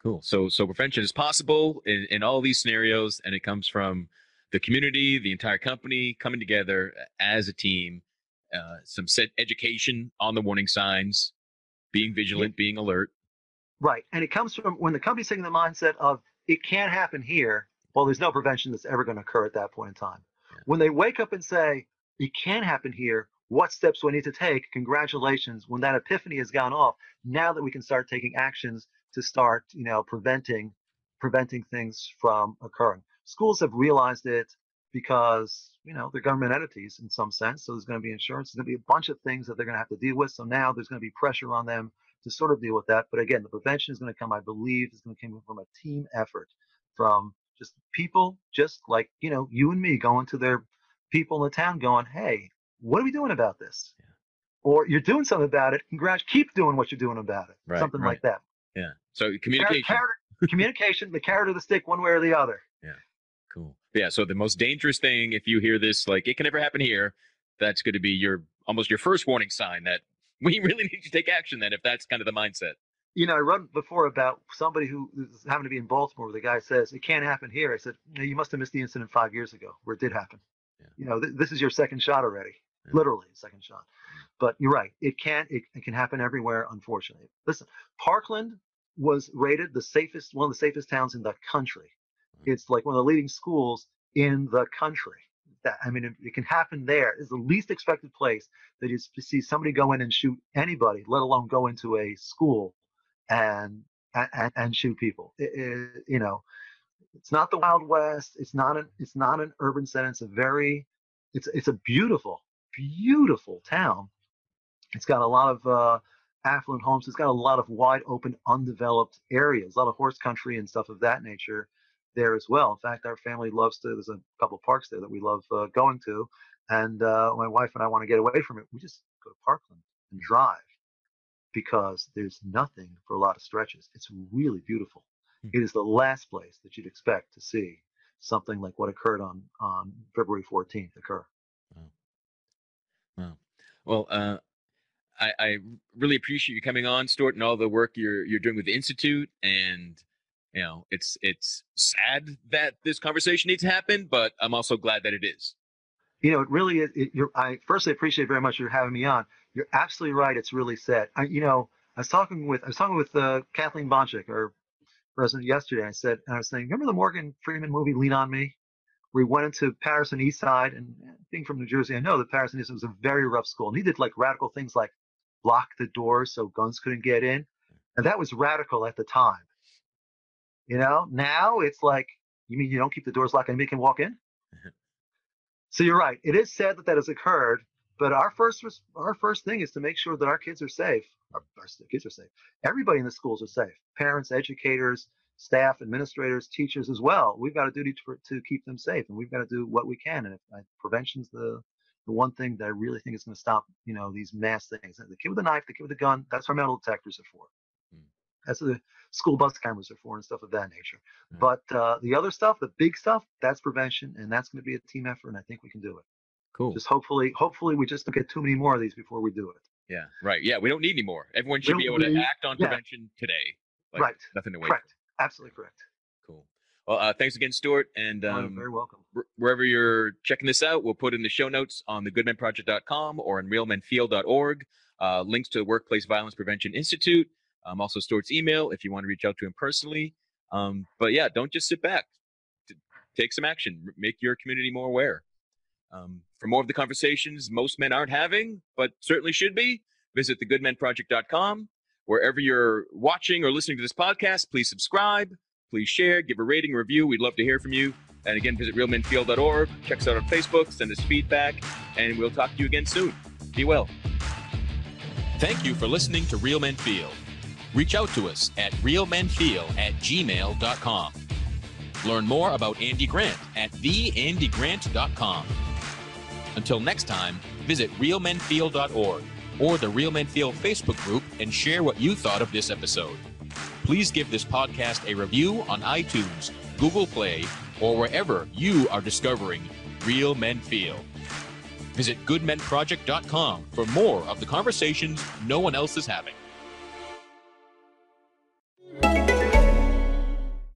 Cool. So, so prevention is possible in, in all these scenarios, and it comes from the community, the entire company coming together as a team. Uh, some set education on the warning signs, being vigilant, yeah. being alert. Right, and it comes from when the company's taking the mindset of it can't happen here. Well, there's no prevention that's ever going to occur at that point in time. Yeah. When they wake up and say it can happen here, what steps do I need to take? Congratulations! When that epiphany has gone off, now that we can start taking actions to start, you know, preventing, preventing things from occurring. Schools have realized it because, you know, they're government entities in some sense. So there's going to be insurance, there's going to be a bunch of things that they're going to have to deal with. So now there's going to be pressure on them to sort of deal with that. But again, the prevention is going to come, I believe, is going to come from a team effort, from just people, just like, you know, you and me going to their people in the town going, hey, what are we doing about this? Yeah. Or you're doing something about it. Congrats. Keep doing what you're doing about it. Right, something right. like that. Yeah. So communication, carrot, carrot, communication, the carrot or the stick, one way or the other. Yeah. Cool. Yeah. So the most dangerous thing, if you hear this, like, it can never happen here, that's going to be your, almost your first warning sign that we really need to take action then, if that's kind of the mindset. You know, I wrote before about somebody who happened to be in Baltimore, where the guy says, it can't happen here. I said, no, you must have missed the incident five years ago where it did happen. Yeah. You know, th- this is your second shot already. Yeah. Literally second shot. But you're right. It can, it, it can happen everywhere, unfortunately. Listen, Parkland was rated the safest, one of the safest towns in the country. It's like one of the leading schools in the country. That, I mean, it, it can happen there. It's the least expected place that you see somebody go in and shoot anybody, let alone go into a school and and, and shoot people. It, it, you know, it's not the Wild West. It's not an it's not an urban center. It's a very, it's it's a beautiful, beautiful town. It's got a lot of uh, affluent homes. It's got a lot of wide open, undeveloped areas, a lot of horse country and stuff of that nature there as well. In fact, our family loves to, there's a couple of parks there that we love uh, going to. And uh, my wife and I want to get away from it. We just go to Parkland and drive because there's nothing for a lot of stretches. It's really beautiful. Mm-hmm. It is the last place that you'd expect to see something like what occurred on, on February fourteenth occur. Wow. Wow. Well, uh, I, I really appreciate you coming on, Stuart, and all the work you're you're doing with the Institute. And, you know, it's it's sad that this conversation needs to happen, but I'm also glad that it is. You know, it really is. It, you're, I firstly appreciate very much you having me on. You're absolutely right. It's really sad. I, you know, I was talking with I was talking with uh, Kathleen Bonchek, our president, yesterday. I said, and I was saying, remember the Morgan Freeman movie Lean on Me? We went into Patterson Eastside, and being from New Jersey, I know that Patterson Eastside was a very rough school, and he did like radical things like block the doors so guns couldn't get in, and that was radical at the time. You know, now it's like, you mean you don't keep the doors locked and anybody can walk in? Mm-hmm. So you're right. It is sad that that has occurred, but our first our first thing is to make sure that our kids are safe. Our, our kids are safe. Everybody in the schools are safe. Parents, educators, staff, administrators, teachers as well. We've got a duty to, to keep them safe, and we've got to do what we can. And if, uh, prevention's the, the one thing that I really think is going to stop, you know, these mass things. The kid with the knife, the kid with the gun, that's what metal detectors are for. Mm. That's what the school bus cameras are for and stuff of that nature. Mm. But uh, the other stuff, the big stuff, that's prevention, and that's going to be a team effort, and I think we can do it. Cool. Just hopefully, hopefully we just don't get too many more of these before we do it. Yeah. Right. Yeah. We don't need any more. Everyone should be able to act on yeah. prevention today. Like, right. Nothing to wait. Correct. For. Absolutely correct. Cool. Well, uh, thanks again, Stuart. And um, you're very welcome. Wherever you're checking this out, we'll put in the show notes on the good men project dot com or on real men feel dot org. Uh, links to the Workplace Violence Prevention Institute. Um, also Stuart's email if you want to reach out to him personally. Um, but yeah, don't just sit back. Take some action. Make your community more aware. Um, for more of the conversations most men aren't having, but certainly should be, visit the good men project dot com. Wherever you're watching or listening to this podcast, please subscribe, please share, give a rating, review. We'd love to hear from you. And again, visit real men feel dot org. Check us out on Facebook, send us feedback, and we'll talk to you again soon. Be well. Thank you for listening to Real Men Feel. Reach out to us at real men feel at gmail dot com. Learn more about Andy Grant at the andy grant dot com. Until next time, visit real men feel dot org or the Real Men Feel Facebook group and share what you thought of this episode. Please give this podcast a review on iTunes, Google Play, or wherever you are discovering Real Men Feel. Visit good men project dot com for more of the conversations no one else is having.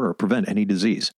or prevent any disease.